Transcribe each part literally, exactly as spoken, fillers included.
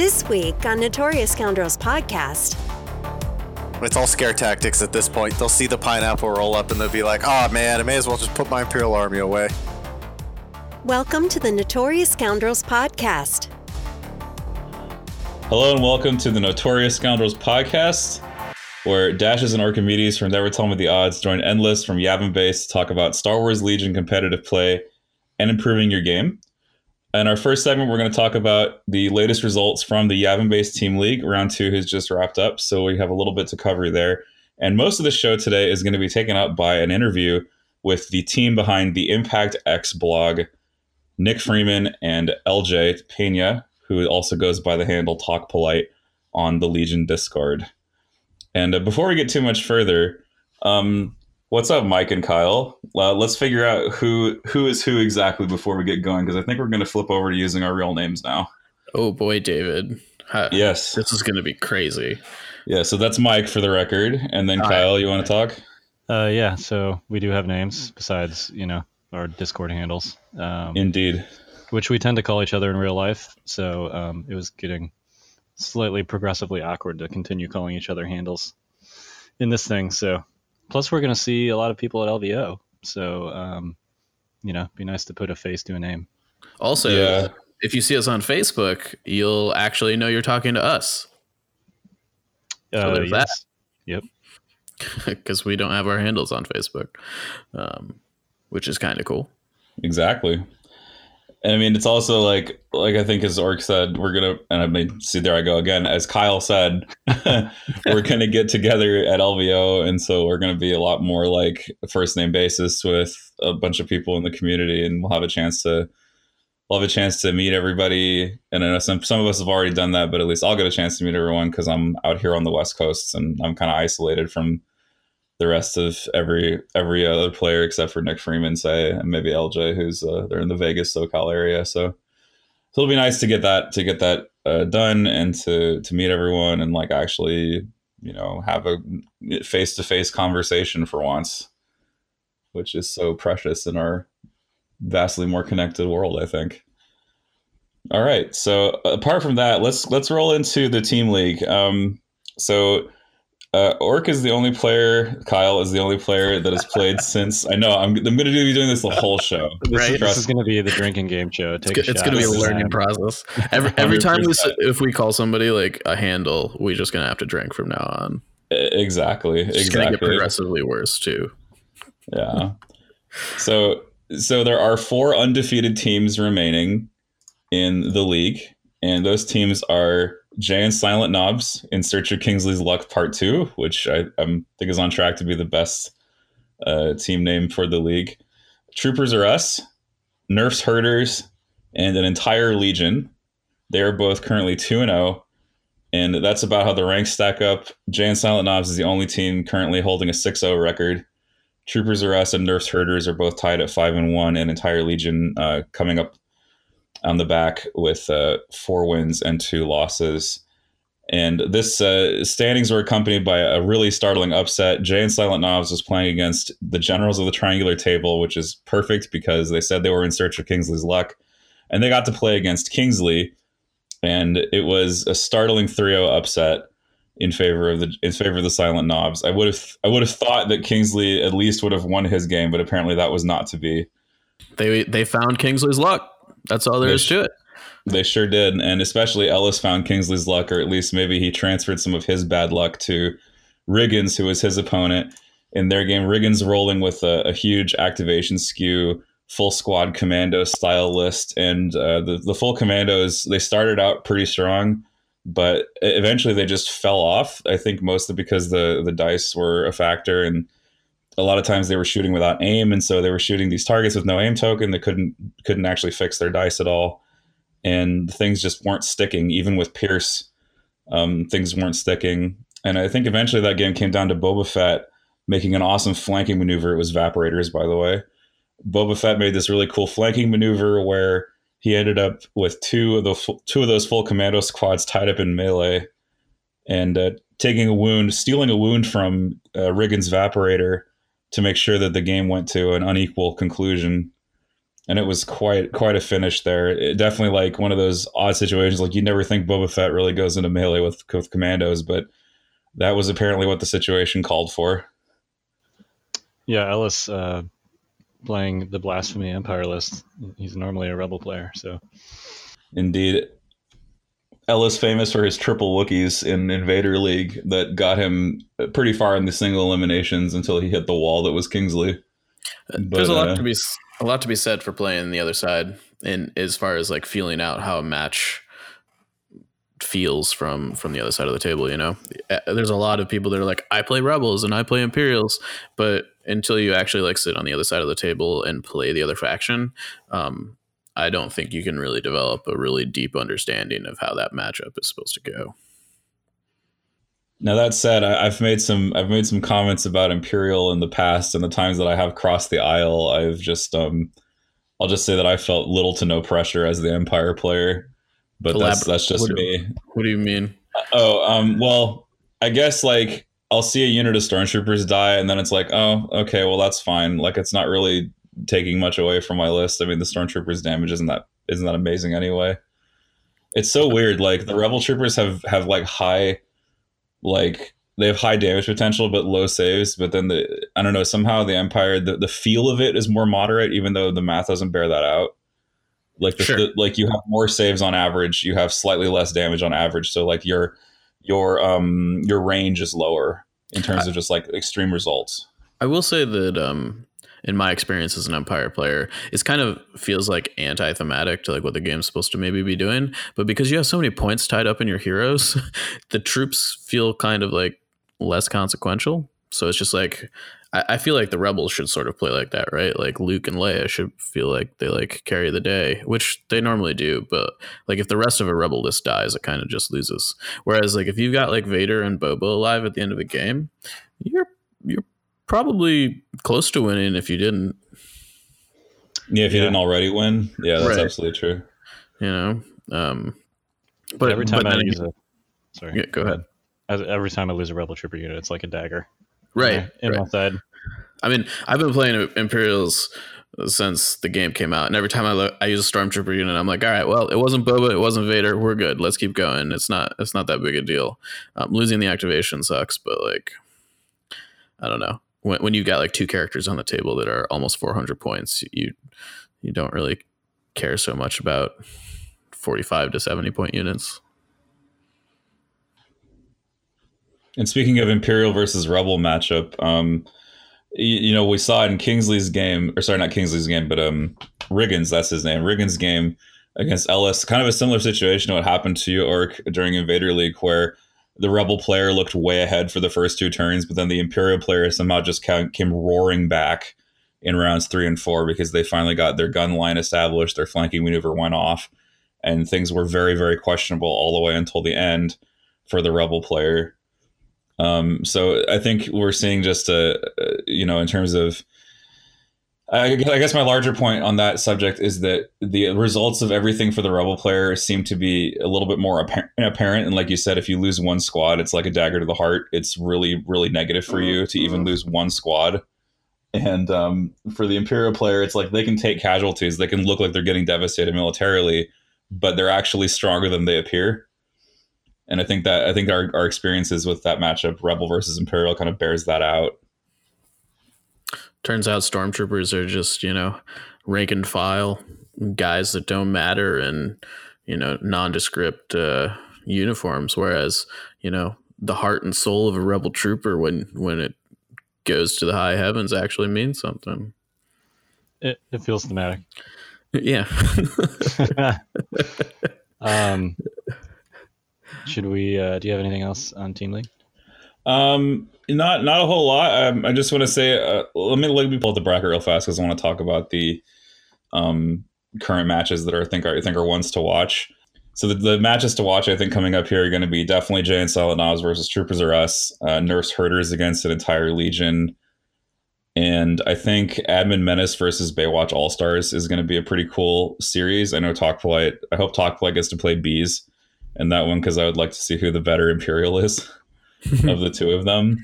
This week on Notorious Scoundrels Podcast. It's all scare tactics at this point. They'll see the pineapple roll up and they'll be like, oh man, I may as well just put my Imperial Army away. Welcome to the Notorious Scoundrels Podcast. Hello and welcome to the Notorious Scoundrels Podcast, where Dashes and Archimedes from Never Tell Me the Odds join Endless from Yavin Base to talk about Star Wars Legion competitive play and improving your game. In our first segment, we're going to talk about the latest results from the Yavin Base Team League. Round two has just wrapped up, so we have a little bit to cover there. And most of the show today is going to be taken up by an interview with the team behind the Impact X blog, Nick Freeman and L J Pena, who also goes by the handle TalkPolite on the Legion Discord. And uh, before we get too much further, um, what's up, Mike and Kyle? Uh, let's figure out who who is who exactly before we get going, because I think we're going to flip over to using our real names now. Oh boy, David. Hi. Yes. This is going to be crazy. Yeah, so that's Mike for the record. And then Hi. Kyle, you want to talk? Uh, yeah, so we do have names besides, you know, our Discord handles. Um, Indeed. Which we tend to call each other in real life. So um, it was getting slightly progressively awkward to continue calling each other handles in this thing, so... Plus, we're going to see a lot of people at L V O. So, um, you know, be nice to put a face to a name. Also, yeah. If you see us on Facebook, you'll actually know you're talking to us. Uh, so there's yes. that. Yep. Because we don't have our handles on Facebook, um, which is kind of cool. Exactly. And I mean, it's also like, like I think as Orc said, we're going to, and I mean, see, there I go again. As Kyle said, we're going to get together at L V O. And so we're going to be a lot more like first name basis with a bunch of people in the community. And we'll have a chance to, we'll have a chance to meet everybody. And I know some, some of us have already done that, but at least I'll get a chance to meet everyone because I'm out here on the West Coast and I'm kind of isolated from the rest of every every other player except for Nick Freeman, say, and maybe L J, who's uh, they're in the Vegas, SoCal area. So, so it'll be nice to get that to get that uh, done and to to meet everyone and like actually, you know, have a face to face conversation for once, which is so precious in our vastly more connected world, I think. All right, so apart from that, let's let's roll into the team league. Um, so. Uh, Orc is the only player, Kyle is the only player that has played since, I know, I'm, I'm going to be doing this the whole show. Right? This is going to be the drinking game show. Take it's it's going to be a learning time. process. Every, every time we, if we call somebody like a handle, we're just going to have to drink from now on. Exactly. It's exactly. going to get progressively worse too. Yeah. So, so there are four undefeated teams remaining in the league, and those teams are Jay and Silent Knobs in Search of Kingsley's Luck Part Two, which I I'm, think is on track to be the best uh, team name for the league. Troopers Are Us, Nerf's Herders, and an Entire Legion. They are both currently two and zero, and that's about how the ranks stack up. Jay and Silent Knobs is the only team currently holding a six zero record. Troopers Are Us and Nerf's Herders are both tied at five and one, and Entire Legion uh, coming up on the back with uh, four wins and two losses. And this uh, standings were accompanied by a really startling upset. Jay and Silent Knobs was playing against the Generals of the Triangular Table, which is perfect because they said they were in search of Kingsley's luck. And they got to play against Kingsley, and it was a startling three oh upset in favor of the in favor of the Silent Knobs. I would have I would have thought that Kingsley at least would have won his game, but apparently that was not to be. They they found Kingsley's luck. That's all there is to it. They sure did. And especially Ellis found Kingsley's luck, or at least maybe he transferred some of his bad luck to Riggins, who was his opponent in their game. Riggins rolling with a, a huge activation skew, full squad commando style list. And uh, the, the full commandos, they started out pretty strong, but eventually they just fell off. I think mostly because the, the dice were a factor, and a lot of times they were shooting without aim, and so they were shooting these targets with no aim token that couldn't couldn't actually fix their dice at all, and things just weren't sticking. Even with Pierce, um, things weren't sticking. And I think eventually that game came down to Boba Fett making an awesome flanking maneuver. It was Vaporators, by the way. Boba Fett made this really cool flanking maneuver where he ended up with two of the two of those full commando squads tied up in melee, and uh, taking a wound, stealing a wound from uh, Riggins' Vaporator, to make sure that the game went to an unequal conclusion. And it was quite quite a finish there. It definitely like one of those odd situations. Like you never think Boba Fett really goes into melee with, with commandos, but that was apparently what the situation called for. Yeah, Ellis uh, playing the Blasphemy Empire list. He's normally a Rebel player, so indeed. Ellis famous for his triple Wookiees in Invader League that got him pretty far in the single eliminations until he hit the wall that was Kingsley. But, There's a lot uh, to be a lot to be said for playing the other side, and as far as like feeling out how a match feels from from the other side of the table, you know. There's a lot of people that are like, I play Rebels and I play Imperials, but until you actually like sit on the other side of the table and play the other faction, um, I don't think you can really develop a really deep understanding of how that matchup is supposed to go. Now that said, I, I've made some I've made some comments about Imperial in the past, and the times that I have crossed the aisle, I've just um, I'll just say that I felt little to no pressure as the Empire player, but Elabor- that's that's just what do, me. What do you mean? Oh, um, well, I guess like I'll see a unit of Stormtroopers die, and then it's like, oh, okay, well that's fine. Like it's not really taking much away from my list. I mean, the Stormtroopers damage isn't that isn't that amazing anyway. It's so weird. Like the Rebel troopers have have like high. Like they have high damage potential, but low saves. But then the, I don't know, somehow the Empire, the, the feel of it is more moderate, even though the math doesn't bear that out. Like, the, sure. the, like you have more saves on average, you have slightly less damage on average. So like your, your, um, your range is lower in terms I, of just like extreme results. I will say that, um, in my experience as an Empire player, it's kind of feels like anti-thematic to like what the game's supposed to maybe be doing. But because you have so many points tied up in your heroes, the troops feel kind of like less consequential. So it's just like, I, I feel like the Rebels should sort of play like that, right? Like Luke and Leia should feel like they like carry the day, which they normally do. But like if the rest of a Rebel list dies, it kind of just loses. Whereas like if you've got like Vader and Boba alive at the end of the game, you're you're. probably close to winning if you didn't. Yeah, if you yeah. didn't already win. Yeah, that's right. Absolutely true. You know, um, but every time but I use a, sorry, yeah, go ahead. As, every time I lose a Rebel Trooper unit, it's like a dagger. Right, in right. my side. I mean, I've been playing Imperials since the game came out, and every time I lo- I use a Stormtrooper unit, I'm like, all right, well, it wasn't Boba, it wasn't Vader, we're good. Let's keep going. It's not, it's not that big a deal. Um, losing the activation sucks, but like, I don't know. When when you've got like two characters on the table that are almost four hundred points, you you don't really care so much about forty-five to seventy point units. And speaking of Imperial versus Rebel matchup, um, you, you know, we saw in Kingsley's game, or sorry, not Kingsley's game, but um, Riggins, that's his name, Riggins' game against Ellis, kind of a similar situation to what happened to you, Orc, during Invader League, where the Rebel player looked way ahead for the first two turns, but then the Imperial player somehow just came roaring back in rounds three and four because they finally got their gun line established, their flanking maneuver went off, and things were very, very questionable all the way until the end for the Rebel player. Um, so I think we're seeing just, a, you know, in terms of, I guess my larger point on that subject is that the results of everything for the Rebel player seem to be a little bit more apparent. And like you said, if you lose one squad, it's like a dagger to the heart. It's really, really negative for you to even lose one squad. And um, for the Imperial player, it's like they can take casualties. They can look like they're getting devastated militarily, but they're actually stronger than they appear. And I think that I think our, our experiences with that matchup, Rebel versus Imperial, kind of bears that out. Turns out Stormtroopers are just, you know, rank and file guys that don't matter and, you know, nondescript uh, uniforms. Whereas, you know, the heart and soul of a Rebel Trooper when when it goes to the high heavens actually means something. It, it feels thematic. Yeah. um, should we, uh, do you have anything else on Team League? Um, not not a whole lot. Um, I just want to say, uh, let me let me pull up the bracket real fast because I want to talk about the um, current matches that are, I think are I think are ones to watch. So the, the matches to watch, I think, coming up here are going to be definitely Jay and Silent Oz versus Troopers Are Us, uh, Nerf's Herders against an Entire Legion, and I think Admin Menace versus Baywatch All Stars is going to be a pretty cool series. I know TalkPolite. I hope TalkPolite gets to play bees in that one because I would like to see who the better Imperial is. of the two of them.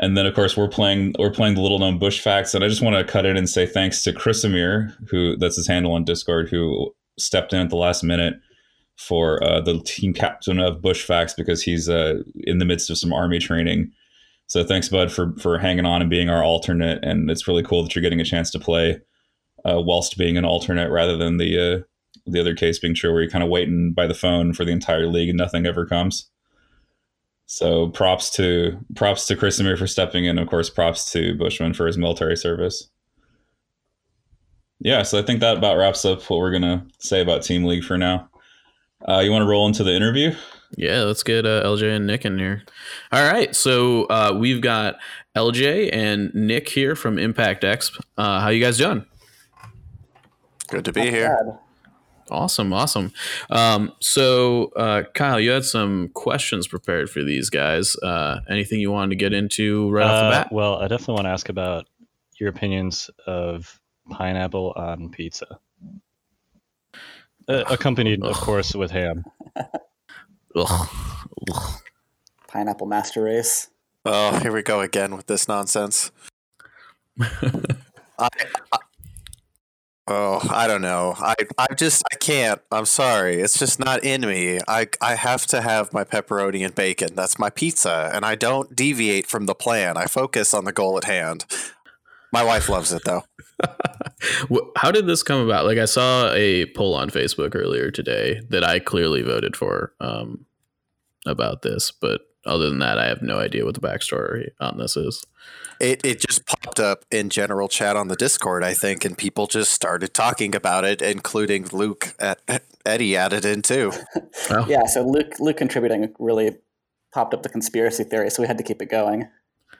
And then, of course, we're playing we're playing the little known Bush Facts. And I just want to cut in and say thanks to Chris Amir, who that's his handle on Discord, who stepped in at the last minute for uh, the team captain of Bush Facts because he's uh, in the midst of some army training. So thanks, bud, for for hanging on and being our alternate. And it's really cool that you're getting a chance to play uh, whilst being an alternate rather than the uh, the other case being true where you're kind of waiting by the phone for the entire league and nothing ever comes. So props to props to Chris Amir for stepping in. Of course, props to Bushman for his military service. Yeah, so I think that about wraps up what we're going to say about Team League for now. Uh, you want to roll into the interview? Yeah, let's get uh, L J and Nick in here. All right, so uh, we've got L J and Nick here from Impact X. Uh, how you guys doing? Good to be Not here. Bad. Awesome, awesome. Um, so, uh, Kyle, you had some questions prepared for these guys. Uh, anything you wanted to get into right uh, off the bat? Well, I definitely want to ask about your opinions of pineapple on pizza. Uh, accompanied, of course, with ham. Pineapple master race. Oh, here we go again with this nonsense. I... I Oh, I don't know. I, I just, I can't. I'm sorry. It's just not in me. I, I have to have my pepperoni and bacon. That's my pizza. And I don't deviate from the plan. I focus on the goal at hand. My wife loves it, though. How did this come about? Like, I saw a poll on Facebook earlier today that I clearly voted for um, about this. But other than that, I have no idea what the backstory on this is. It it just popped up in general chat on the Discord, I think, and people just started talking about it, including Luke. At, Eddie added in too. Oh. Yeah, so Luke Luke contributing really popped up the conspiracy theory, so we had to keep it going.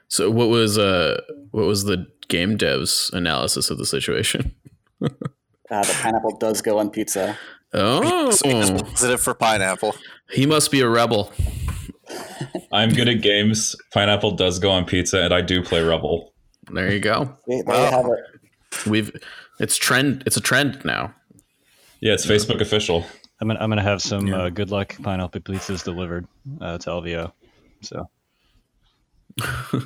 So what was uh what was the game devs' analysis of the situation? uh, the pineapple does go on pizza. Oh, so he's positive for pineapple. He must be a rebel. I'm good at games. Pineapple does go on pizza, and I do play Rebel. There you go. There wow. you have it. We've it's trend. It's a trend now. Yeah, it's Facebook yeah. official. I'm gonna I'm gonna have some yeah. uh, good luck pineapple pizzas delivered uh, to L V O. So talking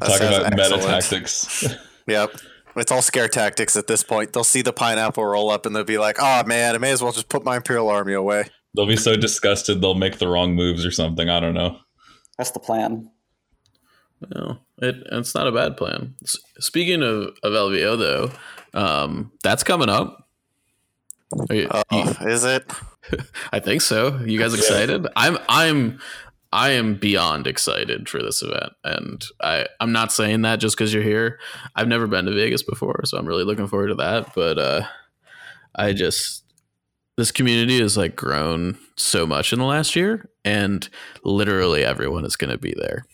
about meta tactics. Yep. It's all scare tactics at this point. They'll see the pineapple roll up, and they'll be like, "Oh man, I may as well just put my Imperial Army away." They'll be so disgusted they'll make the wrong moves or something. I don't know. That's the plan. Well, it it's not a bad plan. S- speaking of, of L V O, though, um, that's coming up. You, oh, you, is it? I think so. You guys excited? I'm I'm I am beyond excited for this event, and I I'm not saying that just because you're here. I've never been to Vegas before, so I'm really looking forward to that. But uh, I just. This community has like grown so much in the last year, and literally everyone is going to be there.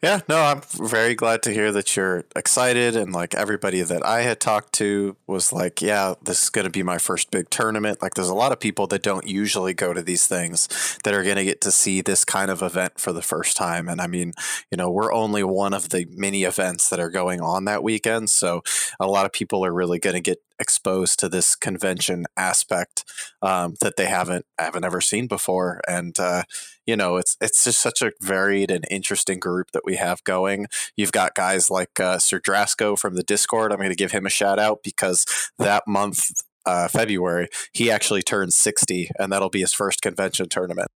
Yeah, no, I'm very glad to hear that you're excited. And like everybody that I had talked to was like, yeah, this is going to be my first big tournament. Like there's a lot of people that don't usually go to these things that are going to get to see this kind of event for the first time. And I mean, you know, we're only one of the many events that are going on that weekend. So a lot of people are really going to get exposed to this convention aspect um, that they haven't haven't ever seen before, and uh, you know it's it's just such a varied and interesting group that we have going. You've got guys like uh, Sir Drasco from the Discord. I'm going to give him a shout out because that month, uh, February, he actually turns sixty, and that'll be his first convention tournament.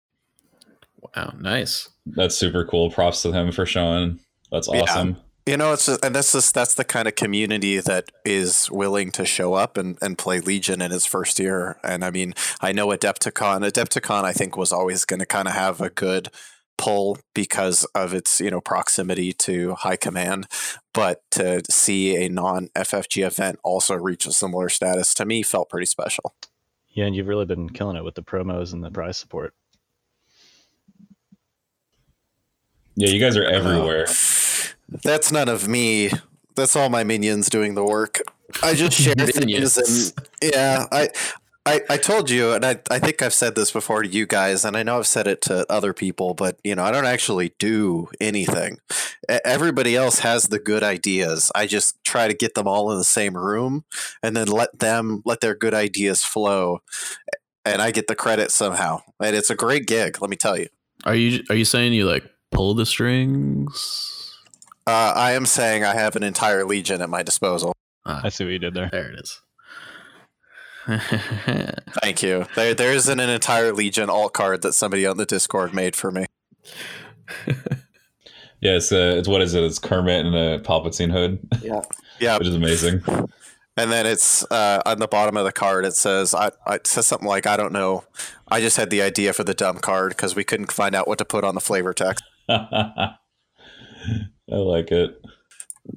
Wow, nice! That's super cool. Props to him for showing. That's awesome. Yeah. You know, it's just, and that's just, that's the kind of community that is willing to show up and, and play Legion in its first year. And I mean, I know Adepticon, Adepticon, I think was always going to kind of have a good pull because of its, you know, proximity to High Command. But to see a non-F F G event also reach a similar status to me felt pretty special. Yeah, and you've really been killing it with the promos and the prize support. Yeah, you guys are everywhere. Uh, That's none of me. That's all my minions doing the work. I just share things, and yeah, I, I, I told you, and I, I think I've said this before to you guys, and I know I've said it to other people, but you know, I don't actually do anything. Everybody else has the good ideas. I just try to get them all in the same room, and then let them let their good ideas flow, and I get the credit somehow. And it's a great gig, let me tell you. Are you are you saying you like pull the strings? Uh, I am saying I have an entire legion at my disposal. Ah, I see what you did there. There it is. Thank you. There, there isn't an entire legion alt card that somebody on the Discord made for me. Yeah, it's, uh, it's what is it? It's Kermit in a Palpatine hood. Yeah, yeah, which is amazing. And then it's uh, on the bottom of the card. It says, "I." It says something like, "I don't know. I just had the idea for the dumb card because we couldn't find out what to put on the flavor text." I like it.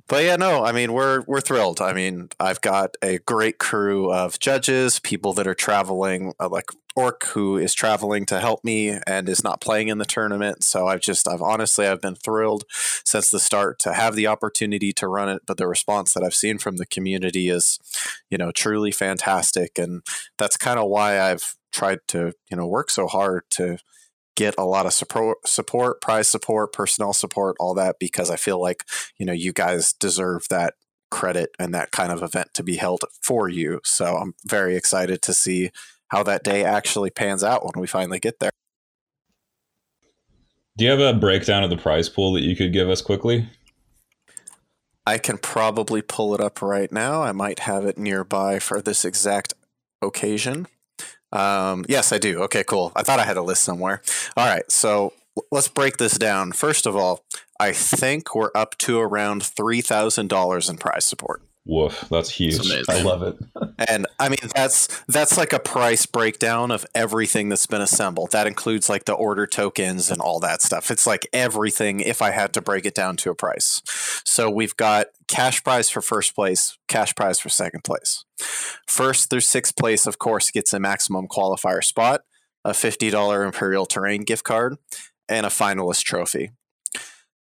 But yeah, no, I mean, we're we're thrilled. I mean, I've got a great crew of judges, people that are traveling, uh, like Orc, who is traveling to help me and is not playing in the tournament. So I've just, I've honestly, I've been thrilled since the start to have the opportunity to run it. But the response that I've seen from the community is, you know, truly fantastic. And that's kind of why I've tried to, you know, work so hard to get a lot of support, support, prize support, personnel support, all that, because I feel like, you know, you guys deserve that credit and that kind of event to be held for you. So I'm very excited to see how that day actually pans out when we finally get there. Do you have a breakdown of the prize pool that you could give us quickly? I can probably pull it up right now. I might have it nearby for this exact occasion. Um, yes, I do. Okay, cool. I thought I had a list somewhere. All right, so let's break this down. First of all, I think we're up to around three thousand dollars in prize support. Woof, that's huge. That's I love it. And I mean, that's that's like a price breakdown of everything that's been assembled. That includes like the order tokens and all that stuff. It's like everything if I had to break it down to a price. So we've got cash prize for first place, cash prize for second place. First through sixth place, of course, gets a maximum qualifier spot, a fifty dollars Imperial Terrain gift card, and a finalist trophy.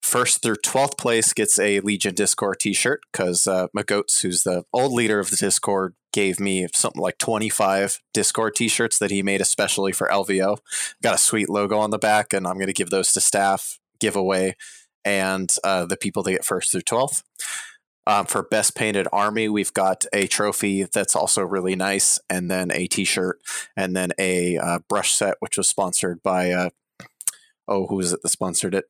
First through twelfth place gets a Legion Discord t-shirt because uh, McGoats, who's the old leader of the Discord, gave me something like twenty-five Discord t-shirts that he made especially for L V O. Got a sweet logo on the back, and I'm going to give those to staff, giveaway, and uh, the people that get first through twelfth. Um, for Best Painted Army, we've got a trophy that's also really nice, and then a t-shirt, and then a uh, brush set, which was sponsored by, uh, oh, who was it that sponsored it?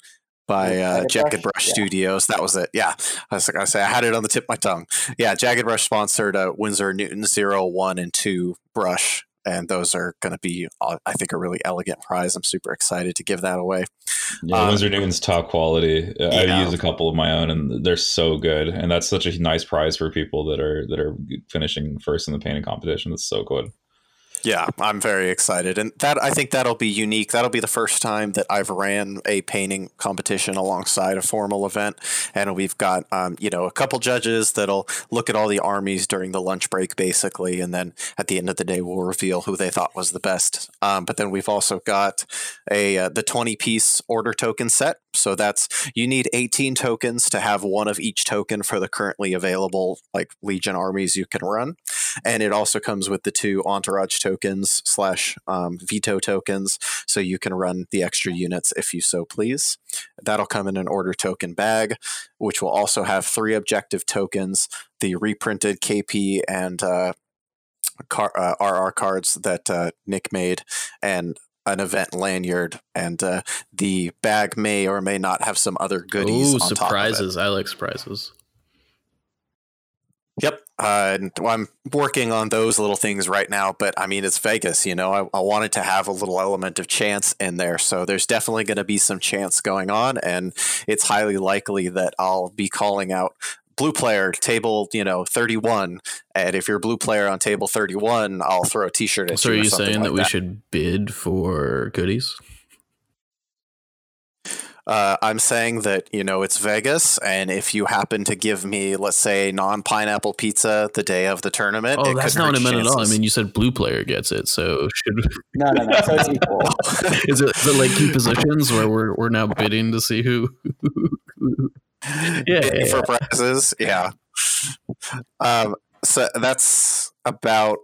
By uh, Jagged Brush yeah. Studios. That was it. Yeah. I was going to say, I had it on the tip of my tongue. Yeah. Jagged Brush sponsored uh, Winsor & Newton zero, one, and two brush. And those are going to be, uh, I think, a really elegant prize. I'm super excited to give that away. Yeah. Um, Winsor and Newton's top quality. Uh, I've know. used a couple of my own and they're so good. And that's such a nice prize for people that are, that are finishing first in the painting competition. That's so good. Yeah, I'm very excited. And that I think that'll be unique. That'll be the first time that I've ran a painting competition alongside a formal event. And we've got, um, you know, a couple judges that'll look at all the armies during the lunch break, basically. And then at the end of the day, we'll reveal who they thought was the best. Um, but then we've also got a uh, the twenty-piece order token set. So that's you need eighteen tokens to have one of each token for the currently available like Legion armies you can run. And it also comes with the two entourage tokens slash um, veto tokens. So you can run the extra units if you so please. That'll come in an order token bag, which will also have three objective tokens, the reprinted K P and uh, car, uh, R R cards that uh, Nick made, and an event lanyard, and uh, the bag may or may not have some other goodies. Ooh, on surprises. Top of it. I like surprises. Yep. Uh, and I'm working on those little things right now, but I mean, it's Vegas, you know, I, I wanted to have a little element of chance in there. So there's definitely going to be some chance going on, and it's highly likely that I'll be calling out blue player table, you know, thirty-one. And if you're blue player on table thirty-one, I'll throw a t-shirt at so you. So are you saying like that we that. should bid for goodies? Uh, I'm saying that, you know, it's Vegas. And if you happen to give me, let's say, non-pineapple pizza the day of the tournament. Oh, it that's not what I meant at all. I mean, you said blue player gets it. So should we? No, no, no. So it's equal. Is it, is it like key positions where we're, we're now bidding to see who? Yeah, yeah, for yeah. prizes, yeah. Um, so that's about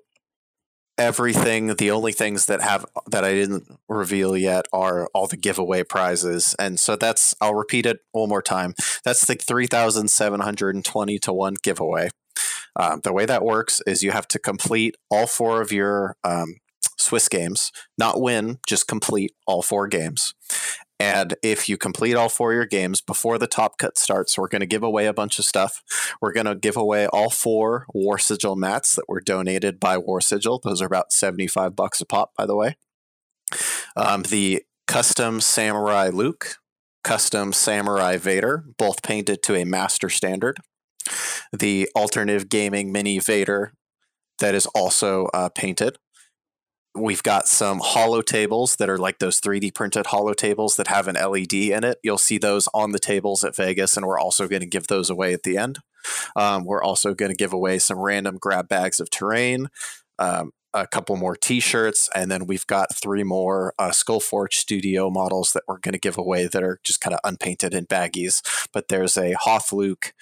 everything. The only things that have that I didn't reveal yet are all the giveaway prizes, and so that's. I'll repeat it one more time. That's the three thousand seven hundred and twenty to one giveaway. Um, the way that works is you have to complete all four of your um, Swiss games, not win, just complete all four games. And if you complete all four of your games before the top cut starts, we're going to give away a bunch of stuff. We're going to give away all four War Sigil mats that were donated by War Sigil. Those are about seventy-five bucks a pop, by the way. Um, the custom Samurai Luke, custom Samurai Vader, both painted to a master standard. The Alternative Gaming Mini Vader that is also uh, painted. We've got some holo tables that are like those three D printed holo tables that have an L E D in it. You'll see those on the tables at Vegas, and we're also going to give those away at the end. Um, we're also going to give away some random grab bags of terrain, um, a couple more T-shirts, and then we've got three more uh, Skullforge Studio models that we're going to give away that are just kind of unpainted in baggies. But there's a Hoth Luke,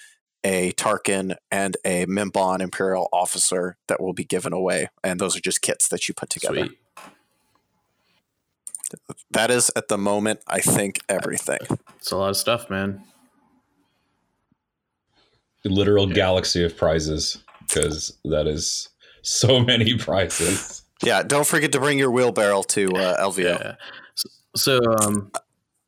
a Tarkin, and a Mimban Imperial officer that will be given away. And those are just kits that you put together. Sweet. That is, at the moment, I think, everything. It's a lot of stuff, man. The literal yeah. galaxy of prizes, because that is so many prizes. Yeah, don't forget to bring your wheelbarrow to uh, L V O. Yeah. So... um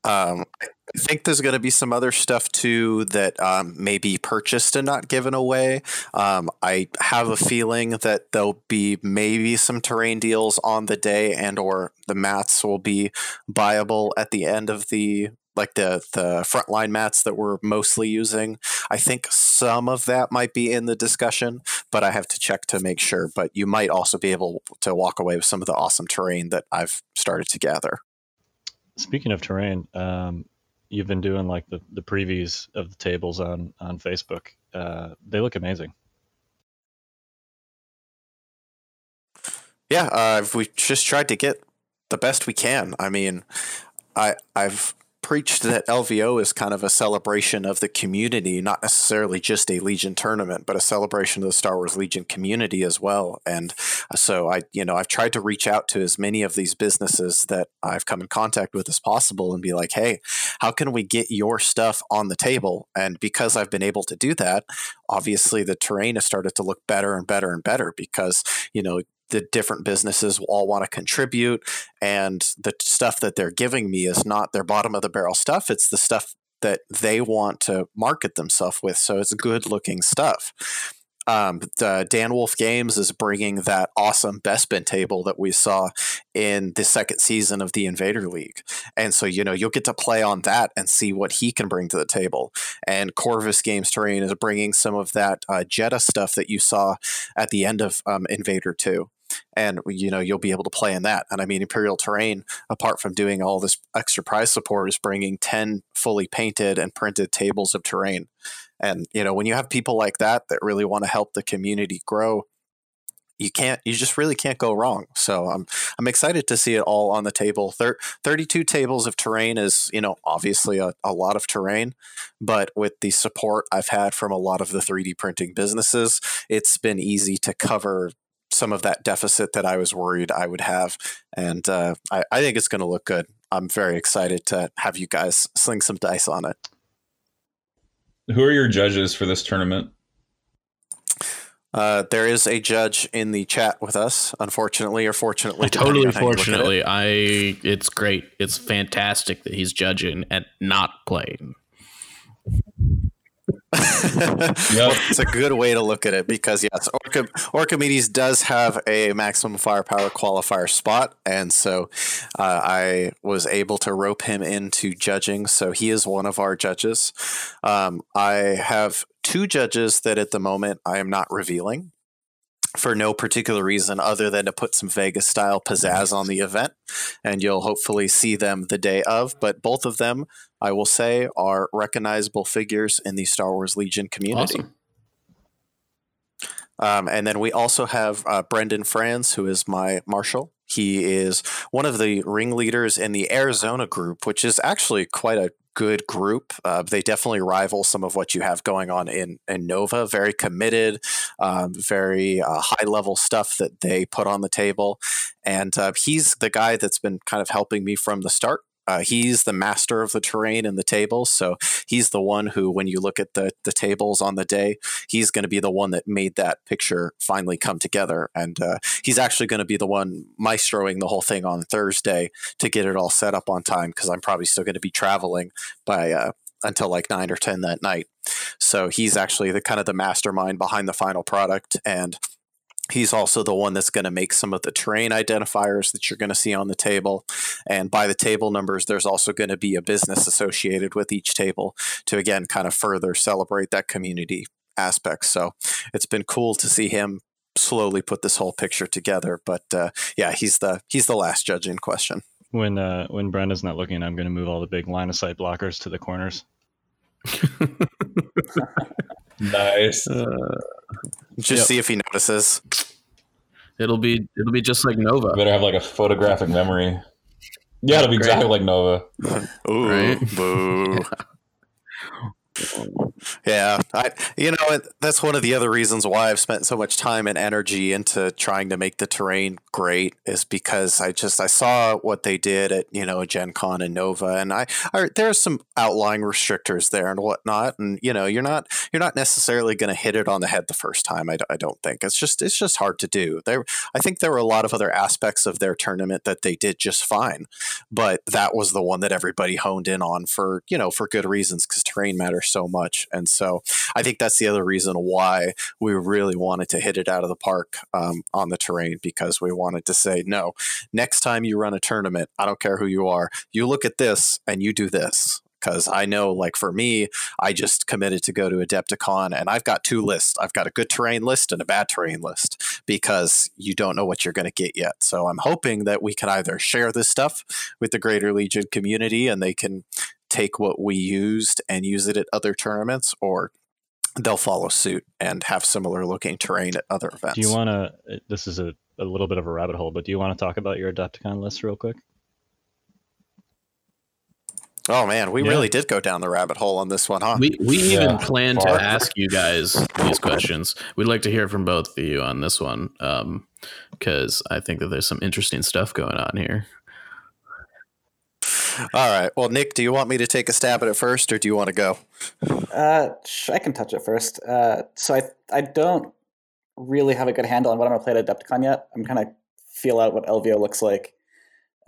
Um, I think there's going to be some other stuff too that um, may be purchased and not given away. Um, I have a feeling that there'll be maybe some terrain deals on the day, and or the mats will be buyable at the end of the, like the, the frontline mats that we're mostly using. I think some of that might be in the discussion, but I have to check to make sure. But you might also be able to walk away with some of the awesome terrain that I've started to gather. Speaking of terrain, um, you've been doing like the, the previews of the tables on, on Facebook. Uh, they look amazing. Yeah, uh, we just tried to get the best we can. I mean, I I've preached that L V O is kind of a celebration of the community, not necessarily just a Legion tournament, but a celebration of the Star Wars Legion community as well. And so I, you know, I've tried to reach out to as many of these businesses that I've come in contact with as possible and be like, hey, how can we get your stuff on the table? And because I've been able to do that, obviously the terrain has started to look better and better and better because, you know, the different businesses will all want to contribute, and the stuff that they're giving me is not their bottom of the barrel stuff. It's the stuff that they want to market themselves with. So it's good looking stuff. Um, the Dan Wolf Games is bringing that awesome Bespin table that we saw in the second season of the Invader League. And so, you know, you'll get to play on that and see what he can bring to the table. And Corvus Games Terrain is bringing some of that uh, Jedha stuff that you saw at the end of um, Invader two. And, you know, you'll be able to play in that. And I mean, Imperial Terrain, apart from doing all this extra prize support, is bringing ten fully painted and printed tables of terrain. And, you know, when you have people like that that really want to help the community grow, you can't, you just really can't go wrong. So I'm, I'm excited to see it all on the table. Thir- thirty-two tables of terrain is, you know, obviously a, a lot of terrain, but with the support I've had from a lot of the three D printing businesses, it's been easy to cover some of that deficit that I was worried I would have. And uh, I, I think it's going to look good. I'm very excited to have you guys sling some dice on it. Who are your judges for this tournament? Uh, there is a judge in the chat with us, unfortunately or fortunately. Totally fortunately. It. I it's great. It's fantastic that he's judging and not playing. Yep. Well, it's a good way to look at it because yes, Orca, Orcomedes does have a maximum firepower qualifier spot, and so uh, I was able to rope him into judging. So he is one of our judges. Um, I have two judges that at the moment I am not revealing for no particular reason other than to put some Vegas style pizzazz on the event, and you'll hopefully see them the day of. But both of them, I will say, are recognizable figures in the Star Wars Legion community. Awesome. Um, and then we also have uh, Brendan Franz, who is my marshal. He is one of the ringleaders in the Arizona group, which is actually quite a good group. Uh, they definitely rival some of what you have going on in, in Nova. Very committed, um, very uh, high-level stuff that they put on the table. And uh, he's the guy that's been kind of helping me from the start. Uh, he's the master of the terrain and the tables, so he's the one who, when you look at the the tables on the day, he's going to be the one that made that picture finally come together. And uh, he's actually going to be the one maestroing the whole thing on Thursday to get it all set up on time, because I'm probably still going to be traveling by uh, until like nine or ten that night. So he's actually the kind of the mastermind behind the final product, and he's also the one that's going to make some of the terrain identifiers that you're going to see on the table. And by the table numbers, there's also going to be a business associated with each table to, again, kind of further celebrate that community aspect. So it's been cool to see him slowly put this whole picture together. But uh, yeah, he's the he's the last judge in question. When uh, when Brenda's not looking, I'm going to move all the big line of sight blockers to the corners. Nice. Uh, just yep. See if he notices. It'll be it'll be just like Nova. You better have like a photographic memory. Yeah, it'll be Great. Exactly like Nova. Ooh, right? Boo. Yeah, I you know that's one of the other reasons why I've spent so much time and energy into trying to make the terrain great, is because I just I saw what they did at you know Gen Con and Nova, and I, I there's some outlying restrictors there and whatnot, and you know you're not you're not necessarily going to hit it on the head the first time. I, I don't think it's just it's just hard to do. There I think there were a lot of other aspects of their tournament that they did just fine, but that was the one that everybody honed in on for you know for good reasons, because terrain matters so much. And so I think that's the other reason why we really wanted to hit it out of the park um, on the terrain, because we wanted to say, no, next time you run a tournament, I don't care who you are, you look at this and you do this. Because I know, like for me, I just committed to go to Adepticon, and I've got two lists. I've got a good terrain list and a bad terrain list, because you don't know what you're going to get yet. So I'm hoping that we can either share this stuff with the Greater Legion community and they can take what we used and use it at other tournaments, or they'll follow suit and have similar looking terrain at other events. Do you want to, this is a, a little bit of a rabbit hole, but do you want to talk about your Adepticon list real quick? Oh man, we yeah. really did go down the rabbit hole on this one, huh? We we yeah. even planned Far. to ask you guys these questions. We'd like to hear from both of you on this one, um, because I think that there's some interesting stuff going on here. All right. Well, Nick, do you want me to take a stab at it first, or do you want to go? Uh, I can touch it first. Uh, so I I don't really have a good handle on what I'm going to play at Adepticon yet. I'm kind of feel out what L V O looks like.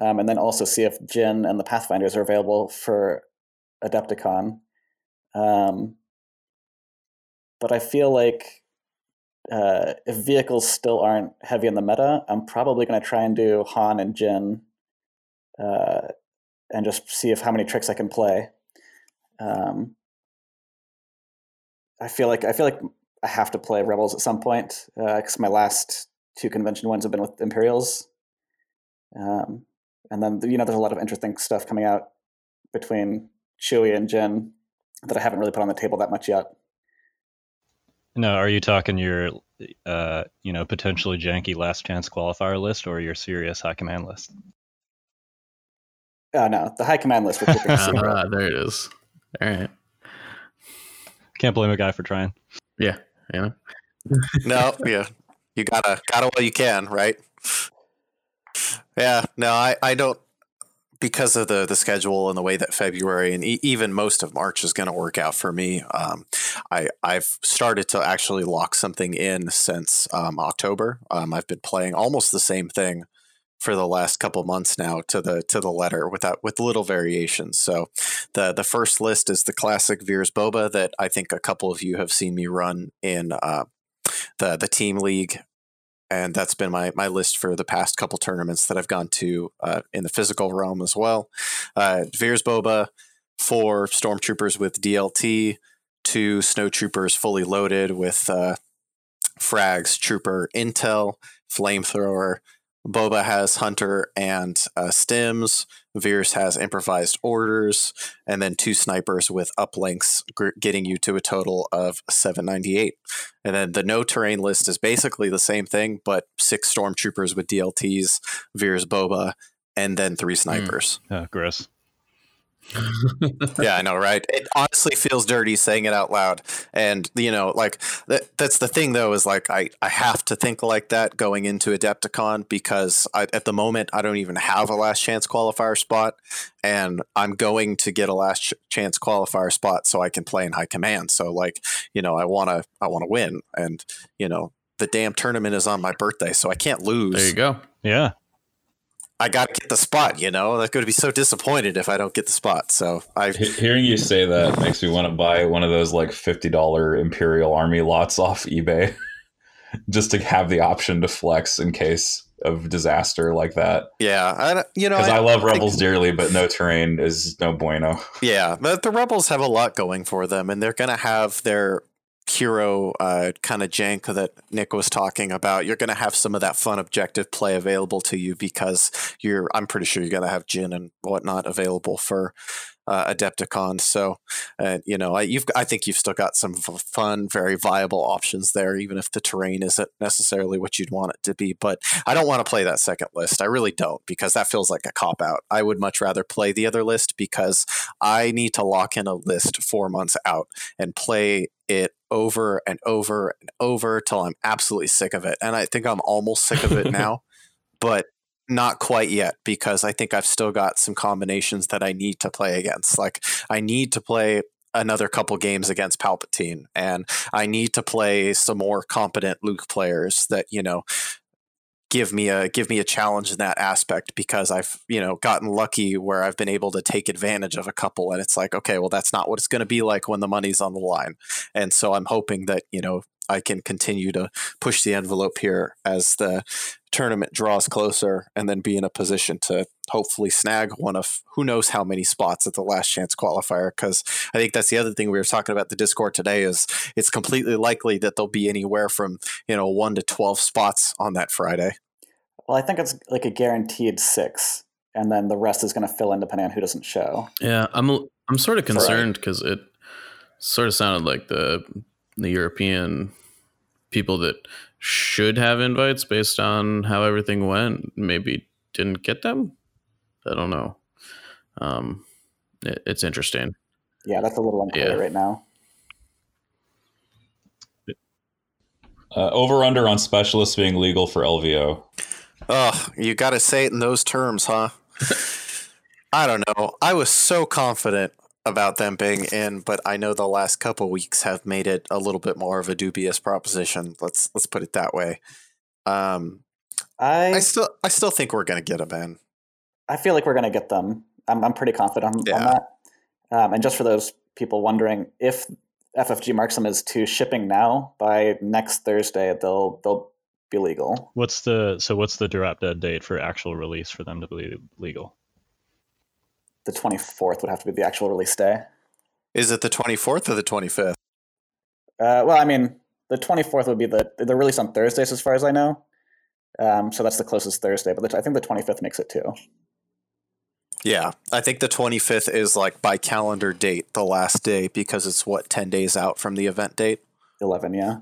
Um, and then also see if Jyn and the Pathfinders are available for Adepticon. Um, but I feel like uh, if vehicles still aren't heavy in the meta, I'm probably going to try and do Han and Jyn uh, and just see if how many tricks I can play. Um, I feel like I feel like I have to play Rebels at some point, because uh, my last two convention ones have been with Imperials. Um, And then, you know, there's a lot of interesting stuff coming out between Chewie and Jyn that I haven't really put on the table that much yet. No, are you talking your, uh, you know, potentially janky last chance qualifier list, or your serious high command list? Oh, no, the high command list. Would be uh, there it is. All right. Can't blame a guy for trying. Yeah. Yeah. No, yeah. You gotta, gotta while you can, right? Yeah, no, I, I don't, because of the, the schedule and the way that February and e- even most of March is going to work out for me. Um, I, I've started to actually lock something in since um, October. Um, I've been playing almost the same thing for the last couple months now, to the to the letter, without with little variations. So the the first list is the classic Veers Boba that I think a couple of you have seen me run in uh, the the team league. And that's been my my list for the past couple tournaments that I've gone to uh, in the physical realm as well. Uh, Veers Boba, four Stormtroopers with D L T, two Snowtroopers fully loaded with uh, Frags, Trooper, Intel, Flamethrower. Boba has Hunter and uh, Stims. Veers has improvised orders, and then two snipers with uplinks, gr- getting you to a total of seven ninety-eight. And then the no terrain list is basically the same thing, but six Stormtroopers with D L Ts, Veers Boba, and then three snipers. Mm. Oh, gross. Yeah, I know, right? It honestly feels dirty saying it out loud. And, you know, like, th- that's the thing, though, is, like, I, I have to think like that going into Adepticon because I, at the moment I don't even have a last chance qualifier spot, and I'm going to get a last ch- chance qualifier spot so I can play in high command. So, like, you know, I want to I want to win. And, you know, the damn tournament is on my birthday, so I can't lose. There you go. Yeah. I got to get the spot, you know. I'm going to be so disappointed if I don't get the spot. So, I hearing you say that makes me want to buy one of those like fifty dollars Imperial Army lots off eBay just to have the option to flex in case of disaster like that. Yeah, I, you know, because I, I love Rebels think... dearly, but no terrain is no bueno. Yeah, but the Rebels have a lot going for them, and they're going to have their hero uh, kind of jank that Nick was talking about. You're going to have some of that fun objective play available to you because you're, I'm pretty sure you're going to have Jyn and whatnot available for uh, Adepticon. So, uh, you know, I, you've, I think you've still got some fun, very viable options there, even if the terrain isn't necessarily what you'd want it to be. But I don't want to play that second list. I really don't, because that feels like a cop-out. I would much rather play the other list because I need to lock in a list four months out and play it over and over and over till I'm absolutely sick of it. And I think I'm almost sick of it now, but not quite yet, because I think I've still got some combinations that I need to play against. Like, I need to play another couple games against Palpatine, and I need to play some more competent Luke players that, you know, give me a give me a challenge in that aspect, because I've, you know, gotten lucky where I've been able to take advantage of a couple, and it's like, okay, well, that's not what it's going to be like when the money's on the line. And so I'm hoping that, you know, I can continue to push the envelope here as the tournament draws closer, and then be in a position to hopefully snag one of who knows how many spots at the last chance qualifier. Because I think that's the other thing we were talking about the Discord today, is it's completely likely that there'll be anywhere from, you know, one to twelve spots on that Friday. Well, I think it's like a guaranteed six, and then the rest is going to fill in depending on who doesn't show. Yeah, I'm I'm sort of concerned because it sort of sounded like the the European people that should have invites based on how everything went maybe didn't get them. I don't know. Um, it, it's interesting. Yeah, that's a little unclear yeah. right now. Uh, over under on specialists being legal for L V O. Oh, you got to say it in those terms, huh? I don't know. I was so confident about them being in, but I know the last couple weeks have made it a little bit more of a dubious proposition. Let's let's put it that way. Um, I, I still I still think we're going to get them in. I feel like we're going to get them. I'm I'm pretty confident on, yeah. on that. Um, and just for those people wondering, if F F G marks them as to shipping now, by next Thursday they'll they'll be legal. What's the so what's the drop dead date for actual release for them to be legal? The twenty-fourth would have to be the actual release day. Is it the twenty-fourth or the twenty-fifth? Uh, well, I mean, the twenty-fourth would be the the release on Thursdays, as far as I know. Um, so that's the closest Thursday, but the, I think the twenty-fifth makes it too. Yeah, I think the twenty-fifth is like by calendar date, the last day, because it's what, ten days out from the event date? eleven, yeah.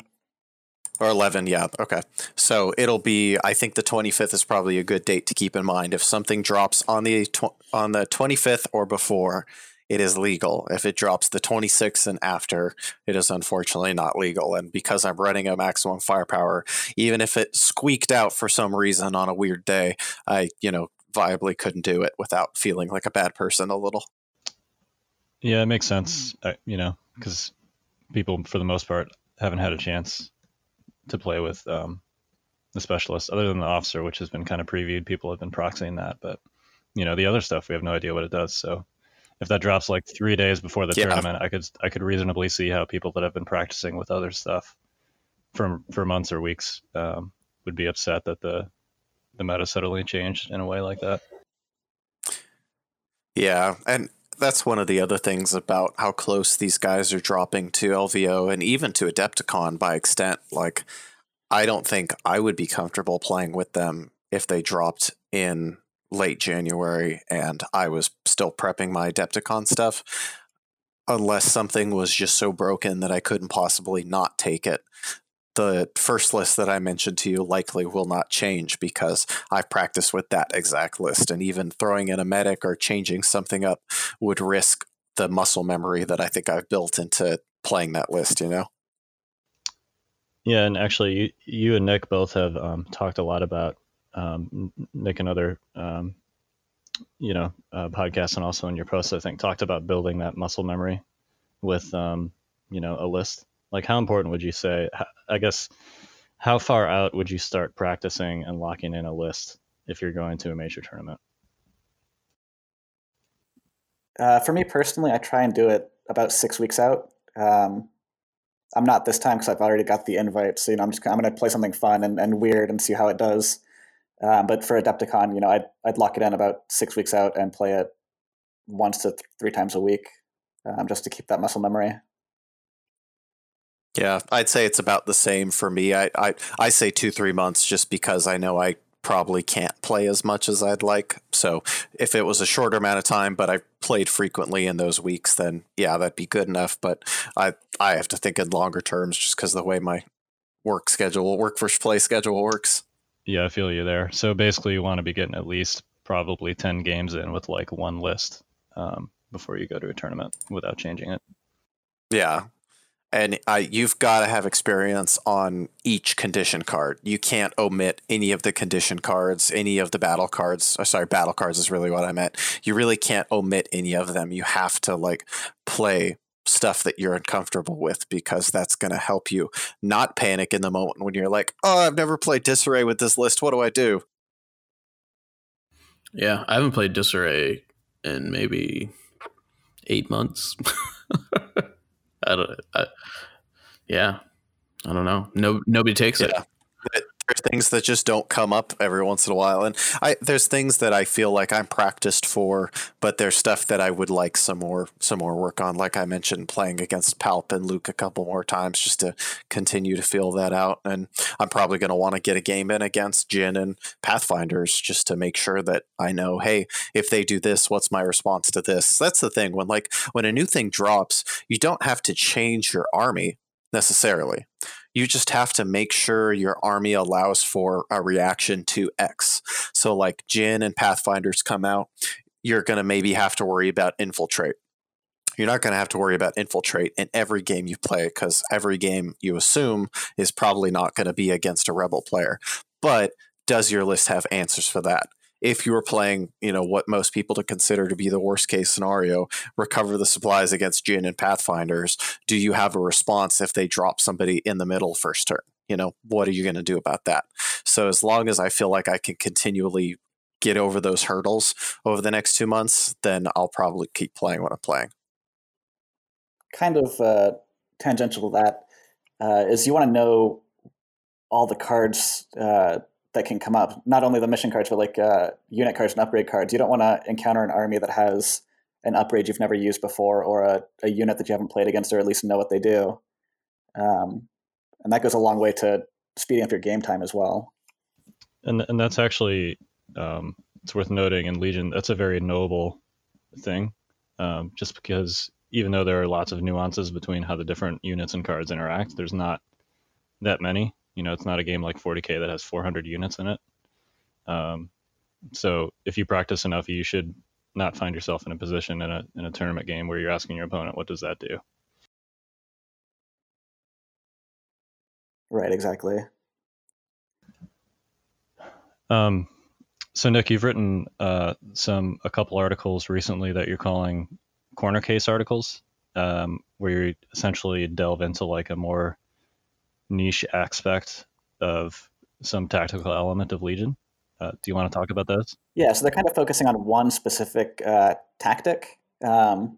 Or eleven, yeah. Okay. So it'll be, I think the twenty-fifth is probably a good date to keep in mind. If something drops on the tw- on the twenty-fifth or before, it is legal. If it drops the twenty-sixth and after, it is unfortunately not legal. And because I'm running a maximum firepower, even if it squeaked out for some reason on a weird day, I, you know, viably couldn't do it without feeling like a bad person a little. Yeah, it makes sense, I, you know, because people, for the most part, haven't had a chance to play with um, the specialist, other than the officer, which has been kind of previewed. People have been proxying that, but you know, the other stuff we have no idea what it does. So if that drops like three days before the yeah. tournament, I could I could reasonably see how people that have been practicing with other stuff for for months or weeks um, would be upset that the the meta suddenly changed in a way like that. Yeah, and that's one of the other things about how close these guys are dropping to L V O and even to Adepticon by extent. Like, I don't think I would be comfortable playing with them if they dropped in late January and I was still prepping my Adepticon stuff, unless something was just so broken that I couldn't possibly not take it. the first list that I mentioned to you likely will not change because I've practiced with that exact list, and even throwing in a medic or changing something up would risk the muscle memory that I think I've built into playing that list, you know? Yeah, and actually, you, you and Nick both have um, talked a lot about um, Nick and other, um, you know, uh, podcasts, and also in your posts, I think, talked about building that muscle memory with, um, you know, a list. Like, how important would you say, I guess, how far out would you start practicing and locking in a list if you're going to a major tournament? Uh, for me personally, I try and do it about six weeks out. Um, I'm not this time because I've already got the invite. So, you know, I'm just I'm going to play something fun and, and weird and see how it does. Um, but for Adepticon, you know, I'd, I'd lock it in about six weeks out and play it once to th- three times a week um, just to keep that muscle memory. Yeah, I'd say it's about the same for me. I, I, I say two, three months just because I know I probably can't play as much as I'd like. So if it was a shorter amount of time, but I played frequently in those weeks, then yeah, that'd be good enough. But I, I have to think in longer terms just because of the way my work schedule, work versus play schedule works. Yeah, I feel you there. So basically you want to be getting at least probably ten games in with like one list um, before you go to a tournament without changing it. Yeah. And I, you've got to have experience on each condition card. You can't omit any of the condition cards, any of the battle cards. Oh, sorry, battle cards is really what I meant. You really can't omit any of them. You have to like play stuff that you're uncomfortable with, because that's going to help you not panic in the moment when you're like, oh, I've never played Disarray with this list. What do I do? Yeah, I haven't played Disarray in maybe eight months. I don't, I, yeah, I don't know. No, nobody takes yeah. it. There's things that just don't come up every once in a while. And I, there's things that I feel like I'm practiced for, but there's stuff that I would like some more, some more work on. Like I mentioned, playing against Palp and Luke a couple more times just to continue to feel that out. And I'm probably going to want to get a game in against Jyn and Pathfinders just to make sure that I know, hey, if they do this, what's my response to this? That's the thing. When like when a new thing drops, you don't have to change your army necessarily. You just have to make sure your army allows for a reaction to X. So like Jyn and Pathfinders come out, you're going to maybe have to worry about infiltrate. You're not going to have to worry about infiltrate in every game you play, because every game you assume is probably not going to be against a rebel player. But does your list have answers for that? If you were playing, you know, what most people to consider to be the worst case scenario, recover the supplies against Jyn and Pathfinders, do you have a response if they drop somebody in the middle first turn? You know, what are you going to do about that? So as long as I feel like I can continually get over those hurdles over the next two months, then I'll probably keep playing what I'm playing. Kind of uh, tangential to that uh, is you want to know all the cards uh that can come up, not only the mission cards, but like uh, unit cards and upgrade cards. You don't want to encounter an army that has an upgrade you've never used before, or a, a unit that you haven't played against, or at least know what they do. Um, and that goes a long way to speeding up your game time as well. And and that's actually, um, it's worth noting in Legion, that's a very noble thing, um, just because even though there are lots of nuances between how the different units and cards interact, there's not that many. You know, it's not a game like forty K that has four hundred units in it. Um, so if you practice enough, you should not find yourself in a position in a in a tournament game where you're asking your opponent, what does that do? Right, exactly. Um, so, Nick, you've written uh, some a couple articles recently that you're calling corner case articles, um, where you essentially delve into like a more niche aspect of some tactical element of Legion. Uh, do you want to talk about those? Yeah, so they're kind of focusing on one specific uh, tactic, um,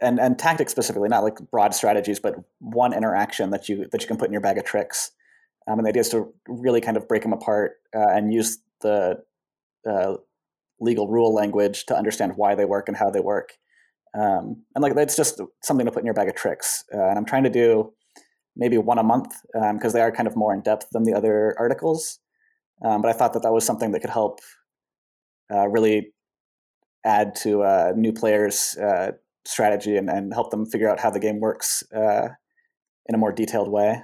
and and tactics specifically, not like broad strategies, but one interaction that you that you can put in your bag of tricks. Um, and the idea is to really kind of break them apart uh, and use the uh, legal rule language to understand why they work and how they work. Um, and like that's just something to put in your bag of tricks. Uh, and I'm trying to do maybe one a month, because um, they are kind of more in depth than the other articles. Um, but I thought that that was something that could help uh, really add to uh, new players' uh, strategy and, and help them figure out how the game works uh, in a more detailed way.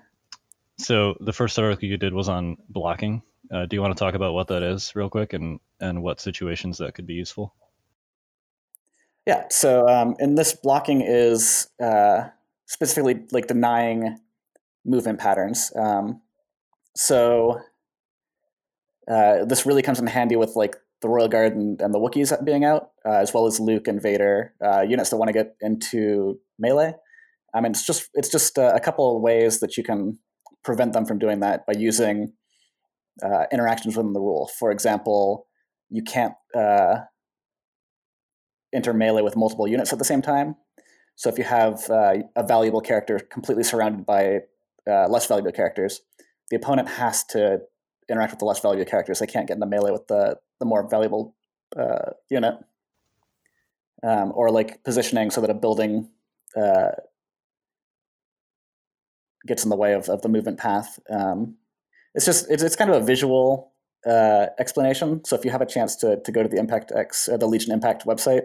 So the first article you did was on blocking. Uh, do you want to talk about what that is real quick and, and what situations that could be useful? Yeah. So um, in this, blocking is uh, specifically like denying movement patterns. Um, so uh, this really comes in handy with like the Royal Guard and, and the Wookiees being out, uh, as well as Luke and Vader, uh, units that want to get into melee. I mean, it's just it's just uh, a couple of ways that you can prevent them from doing that by using uh, interactions within the rule. For example, you can't uh, enter melee with multiple units at the same time. So if you have uh, a valuable character completely surrounded by uh, less valuable characters, the opponent has to interact with the less valuable characters. They can't get into melee with the, the more valuable uh, unit. Um, or like positioning so that a building... Uh, gets in the way of, of the movement path. Um, it's just, it's, it's kind of a visual uh, explanation. So if you have a chance to to go to the Impact X, uh, the Legion Impact website,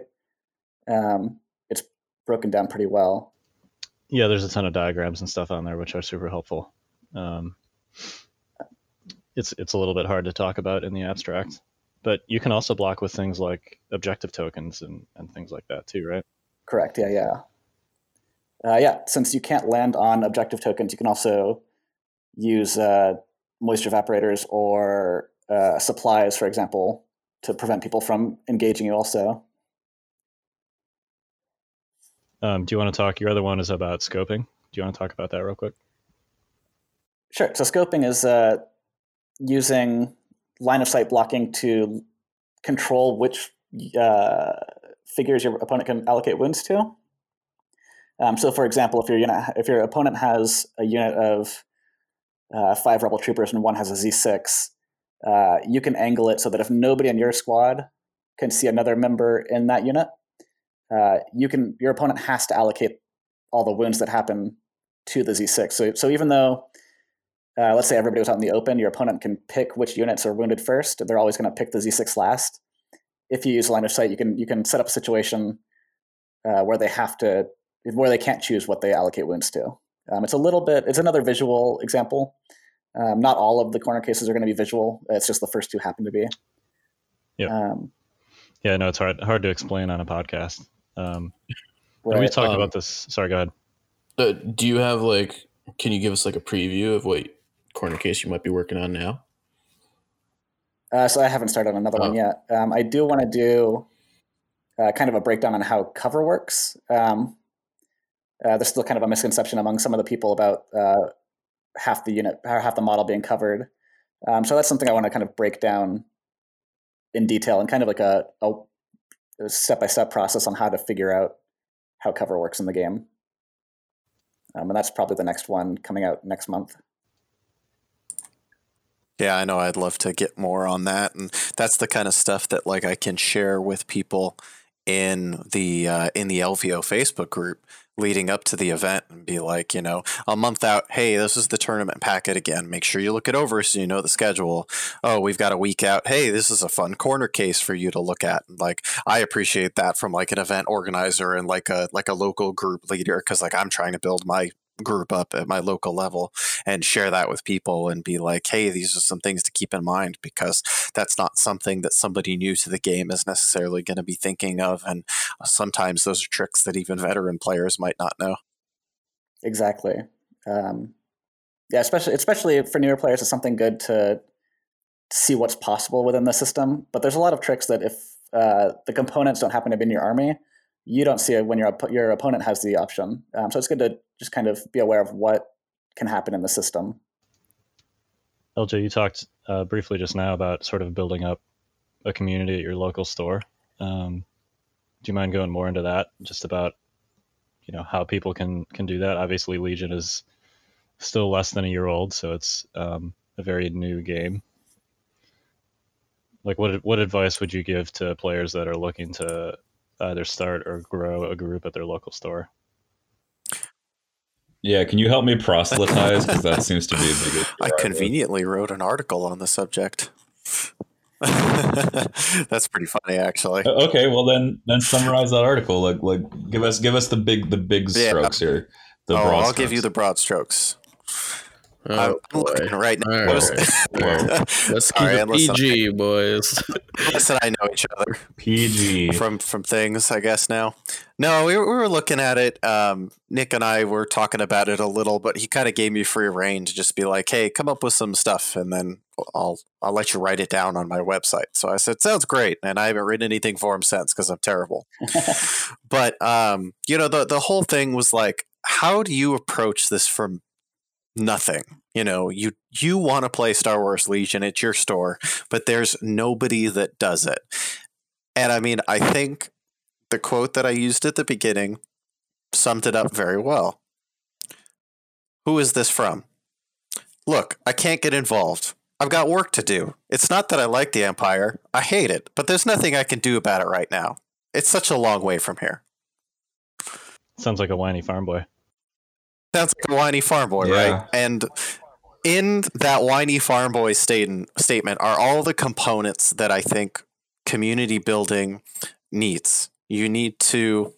um, it's broken down pretty well. Yeah, there's a ton of diagrams and stuff on there, which are super helpful. Um, it's, it's a little bit hard to talk about in the abstract, but you can also block with things like objective tokens and, and things like that too, right? Correct, yeah, yeah. Uh, yeah, since you can't land on objective tokens, you can also use uh, moisture evaporators or uh, supplies, for example, to prevent people from engaging you also. Um, do you want to talk, your other one is about scoping. Do you want to talk about that real quick? Sure. So scoping is uh, using line of sight blocking to control which uh, figures your opponent can allocate wounds to. Um, so, for example, if your unit, if your opponent has a unit of uh, five Rebel troopers and one has a Z six, uh, you can angle it so that if nobody in your squad can see another member in that unit, uh, you can your opponent has to allocate all the wounds that happen to the Z six. So, so even though, uh, let's say everybody was out in the open, your opponent can pick which units are wounded first. They're always going to pick the Z six last. If you use line of sight, you can you can set up a situation uh, where they have to. where they can't choose what they allocate wounds to. Um, it's a little bit, it's another visual example. Um, not all of the corner cases are going to be visual. It's just the first two happen to be. Yeah. Um, yeah, no, it's hard hard to explain on a podcast. Um, right. We talked um, about this. Sorry, go ahead. Uh, do you have like, can you give us like a preview of what corner case you might be working on now? Uh, so I haven't started on another oh. one yet. Um, I do want to do uh, kind of a breakdown on how cover works. Um, Uh, there's still kind of a misconception among some of the people about uh, half the unit, or half the model being covered. Um, so that's something I want to kind of break down in detail and kind of like a, a step-by-step process on how to figure out how cover works in the game. Um, and that's probably the next one coming out next month. Yeah, I know. I'd love to get more on that. And that's the kind of stuff that like I can share with people in the uh, in the L V O Facebook group leading up to the event and be like, you know, a month out, hey, this is the tournament packet again. Make sure you look it over so you know the schedule. Oh, we've got a week out. Hey, this is a fun corner case for you to look at. And like, I appreciate that from like an event organizer and like a like a local group leader, because like I'm trying to build my group up at my local level and share that with people and be like, hey, these are some things to keep in mind, because that's not something that somebody new to the game is necessarily going to be thinking of. And sometimes those are tricks that even veteran players might not know. Exactly. Um, yeah, especially, especially for newer players, it's something good to see what's possible within the system. But there's a lot of tricks that if uh, the components don't happen to be in your army, you don't see it when your your opponent has the option. Um, so it's good to just kind of be aware of what can happen in the system. L J, you talked uh, briefly just now about sort of building up a community at your local store. Um, do you mind going more into that, just about, you know, how people can, can do that? Obviously, Legion is still less than a year old, so it's um, a very new game. Like, what what advice would you give to players that are looking to either start or grow a group at their local store? Yeah, can you help me proselytize? Because that seems to be a big issue. I conveniently wrote an article on the subject. That's pretty funny, actually. Okay, well then, then summarize that article. Like, like give us give us the big the big strokes yeah. here. The oh, broad I'll strokes. give you the broad strokes. Oh, I'm looking right now. Right. Let's keep right, it P G, listen, boys. Listen, I know each other. P G from from things, I guess. Now, no, we were, we were looking at it. Um, Nick and I were talking about it a little, but he kind of gave me free rein to just be like, "Hey, come up with some stuff, and then I'll I'll let you write it down on my website." So I said, "Sounds great," and I haven't written anything for him since because I'm terrible. But um, you know, the the whole thing was like, how do you approach this from nothing? You know, you you want to play Star Wars Legion at your store, but there's nobody that does it. And I mean, I think the quote that I used at the beginning summed it up very well. Who is this from? Look, I can't get involved. I've got work to do. It's not that I like the Empire. I hate it, but there's nothing I can do about it right now. It's such a long way from here. Sounds like a whiny farm boy. Sounds like a whiny farm boy, yeah. Right? And in that whiny farm boy state- statement are all the components that I think community building needs. You need to,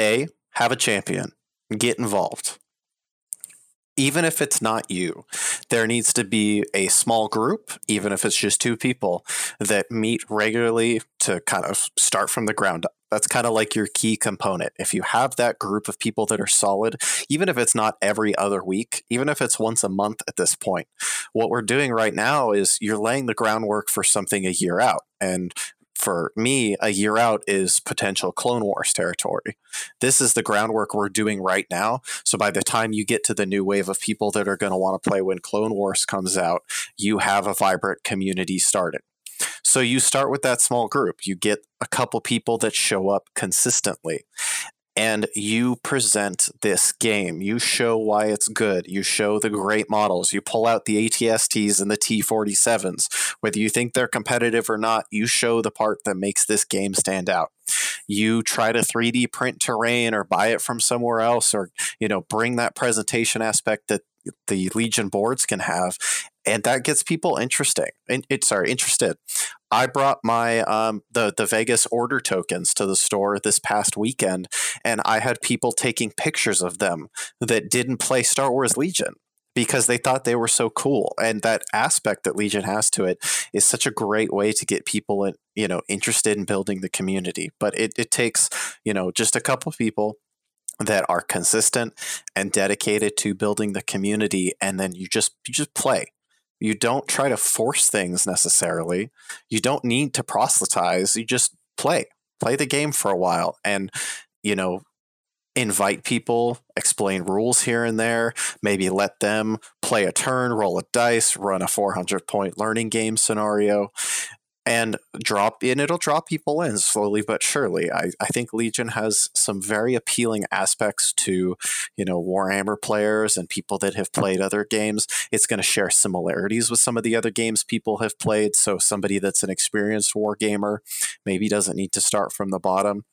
A, have a champion. Get involved. Even if it's not you, there needs to be a small group, even if it's just two people, that meet regularly to kind of start from the ground up. That's kind of like your key component. If you have that group of people that are solid, even if it's not every other week, even if it's once a month at this point, what we're doing right now is you're laying the groundwork for something a year out. And for me, a year out is potential Clone Wars territory. This is the groundwork we're doing right now. So by the time you get to the new wave of people that are going to want to play when Clone Wars comes out, you have a vibrant community started. So you start with that small group. You get a couple people that show up consistently. And you present this game. You show why it's good. You show the great models. You pull out the A T S Ts and the T forty-sevens. Whether you think they're competitive or not, you show the part that makes this game stand out. You try to three D print terrain or buy it from somewhere else, or, you know, bring that presentation aspect that the Legion boards can have. And that gets people interesting. And it, sorry, interested. I brought my um, the the Vegas order tokens to the store this past weekend, and I had people taking pictures of them that didn't play Star Wars Legion because they thought they were so cool. And that aspect that Legion has to it is such a great way to get people in, you know, interested in building the community. But it it takes, you know, just a couple of people that are consistent and dedicated to building the community, and then you just you just play. You don't try to force things necessarily. You don't need to proselytize. You just play. Play the game for a while and, you know, invite people, explain rules here and there, maybe let them play a turn, roll a dice, run a four hundred point learning game scenario, and drop in. It'll draw people in slowly but surely. I, I think Legion has some very appealing aspects to, you know, Warhammer players and people that have played other games. It's going to share similarities with some of the other games people have played. So somebody that's an experienced war gamer maybe doesn't need to start from the bottom.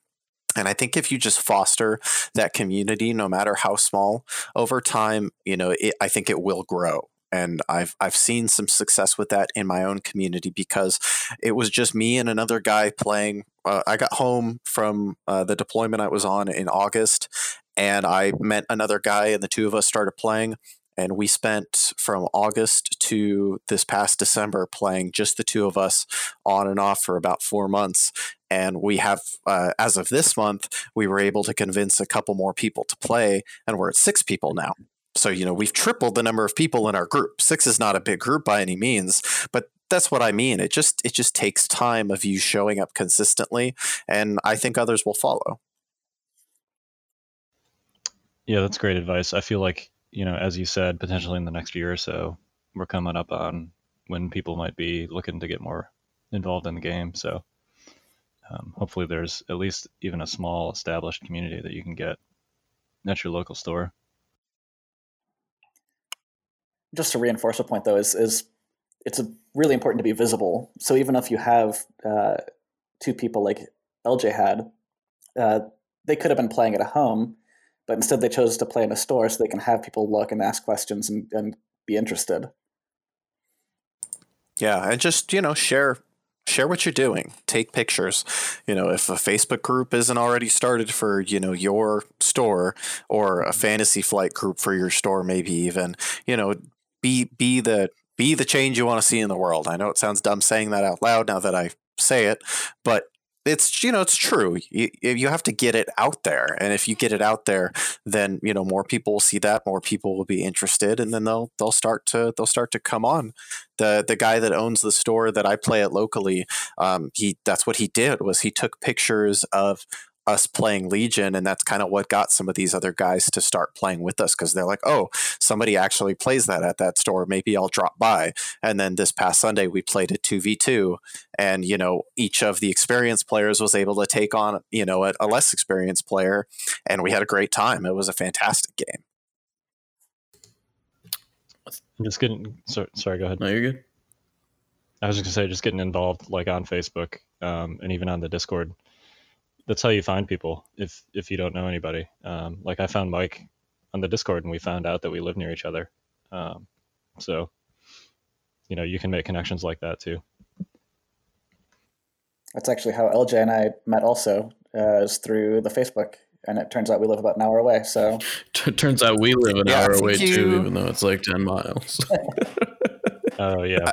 And I think if you just foster that community, no matter how small, over time, you know, it, I think it will grow. And I've I've seen some success with that in my own community because it was just me and another guy playing. Uh, I got home from uh, the deployment I was on in August, and I met another guy, and the two of us started playing. And we spent from August to this past December playing just the two of us on and off for about four months. And we have, uh, as of this month, we were able to convince a couple more people to play, and we're at six people now. So, you know, we've tripled the number of people in our group. Six is not a big group by any means, but that's what I mean. It just it just takes time of you showing up consistently, and I think others will follow. Yeah, that's great advice. I feel like, you know, as you said, potentially in the next year or so, we're coming up on when people might be looking to get more involved in the game. So um, hopefully there's at least even a small established community that you can get at your local store. Just to reinforce a point, though, is is it's a, really important to be visible. So even if you have uh, two people like L J had, uh, they could have been playing at a home, but instead they chose to play in a store so they can have people look and ask questions and, and be interested. Yeah, and just, you know, share share what you're doing. Take pictures. You know, if a Facebook group isn't already started for, you know, your store, or a Fantasy Flight group for your store, maybe even, you know, be be the be the change you want to see in the world. I know it sounds dumb saying that out loud now that I say it, but it's, you know, it's true. You, you have to get it out there. And if you get it out there, then, you know, more people will see that, more people will be interested. And then they'll, they'll start to, they'll start to come on. The, the guy that owns the store that I play at locally, um, he, that's what he did, was he took pictures of us playing Legion. And that's kind of what got some of these other guys to start playing with us. Cause they're like, oh, somebody actually plays that at that store. Maybe I'll drop by. And then this past Sunday we played a two v two, and, you know, each of the experienced players was able to take on, you know, a, a less experienced player, and we had a great time. It was a fantastic game. I'm just getting, so, sorry, go ahead. No, you're good. I was just gonna say, just getting involved, like on Facebook, um, and even on the Discord. That's how you find people if if you don't know anybody. Um, like I found Mike on the Discord, and we found out that we live near each other. Um, so, you know, you can make connections like that too. That's actually how L J and I met also, uh, is through the Facebook. And it turns out we live about an hour away. So T- turns out we live an yeah, hour away you. too, even though it's like ten miles. Oh, yeah.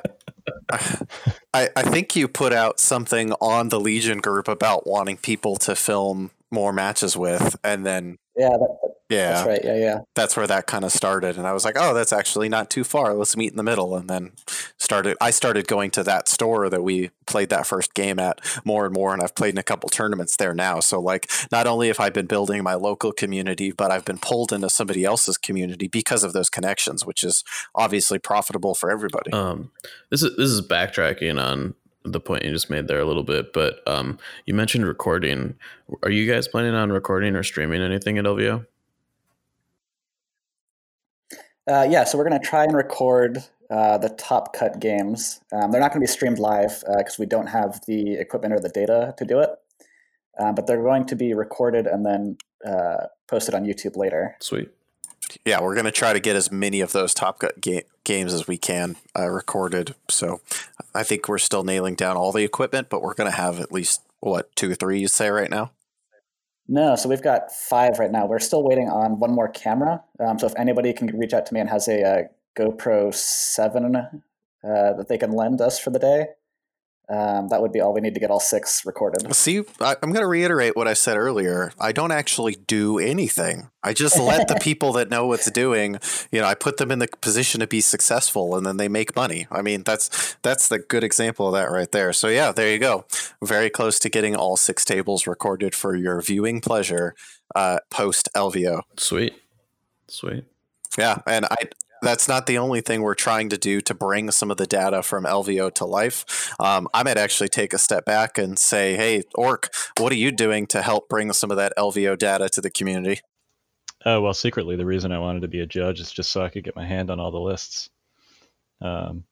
I, I think you put out something on the Legion group about wanting people to film more matches with, and then yeah, that, that, yeah, that's right, yeah, yeah, that's where that kind of started. And I was like, oh, that's actually not too far. Let's meet in the middle. And then started, I started going to that store that we played that first game at more and more, and I've played in a couple tournaments there now. So like, not only have I been building my local community, but I've been pulled into somebody else's community because of those connections, which is obviously profitable for everybody. Um, this is this is backtracking on the point you just made there a little bit, but um, you mentioned recording. Are you guys planning on recording or streaming anything at L V O? Uh, yeah, so we're going to try and record uh, the Top Cut games. Um, they're not going to be streamed live because uh, we don't have the equipment or the data to do it, um, but they're going to be recorded and then uh, posted on YouTube later. Sweet. Yeah, we're going to try to get as many of those Top Cut ga- games as we can uh, recorded. So I think we're still nailing down all the equipment, but we're going to have at least, what, two or three you say right now? No, so we've got five right now. We're still waiting on one more camera. Um, so if anybody can reach out to me and has a uh, GoPro seven uh, that they can lend us for the day, um, that would be all we need to get all six recorded. See, I, I'm going to reiterate what I said earlier. I don't actually do anything. I just let the people that know what's doing, you know, I put them in the position to be successful, and then they make money. I mean, that's that's the good example of that right there. So, yeah, there you go. Very close to getting all six tables recorded for your viewing pleasure uh, post L V O. Sweet. Sweet. Yeah. And I. That's not the only thing we're trying to do to bring some of the data from L V O to life. Um, I might actually take a step back and say, hey, Orc, what are you doing to help bring some of that L V O data to the community? Uh, well, secretly, the reason I wanted to be a judge is just so I could get my hand on all the lists. Um,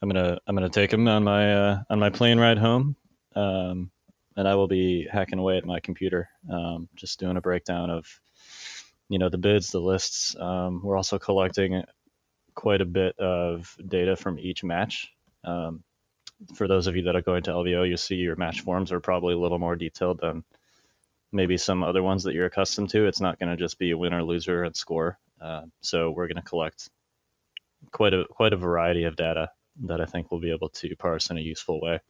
I'm gonna I'm gonna take them on my uh, on my plane ride home, um, and I will be hacking away at my computer, um, just doing a breakdown of, you know, the bids, the lists. Um, we're also collecting quite a bit of data from each match. Um, for those of you that are going to L V O, you see your match forms are probably a little more detailed than maybe some other ones that you're accustomed to. It's not going to just be winner, loser, and score. Uh, so we're going to collect quite a quite a variety of data that I think we'll be able to parse in a useful way.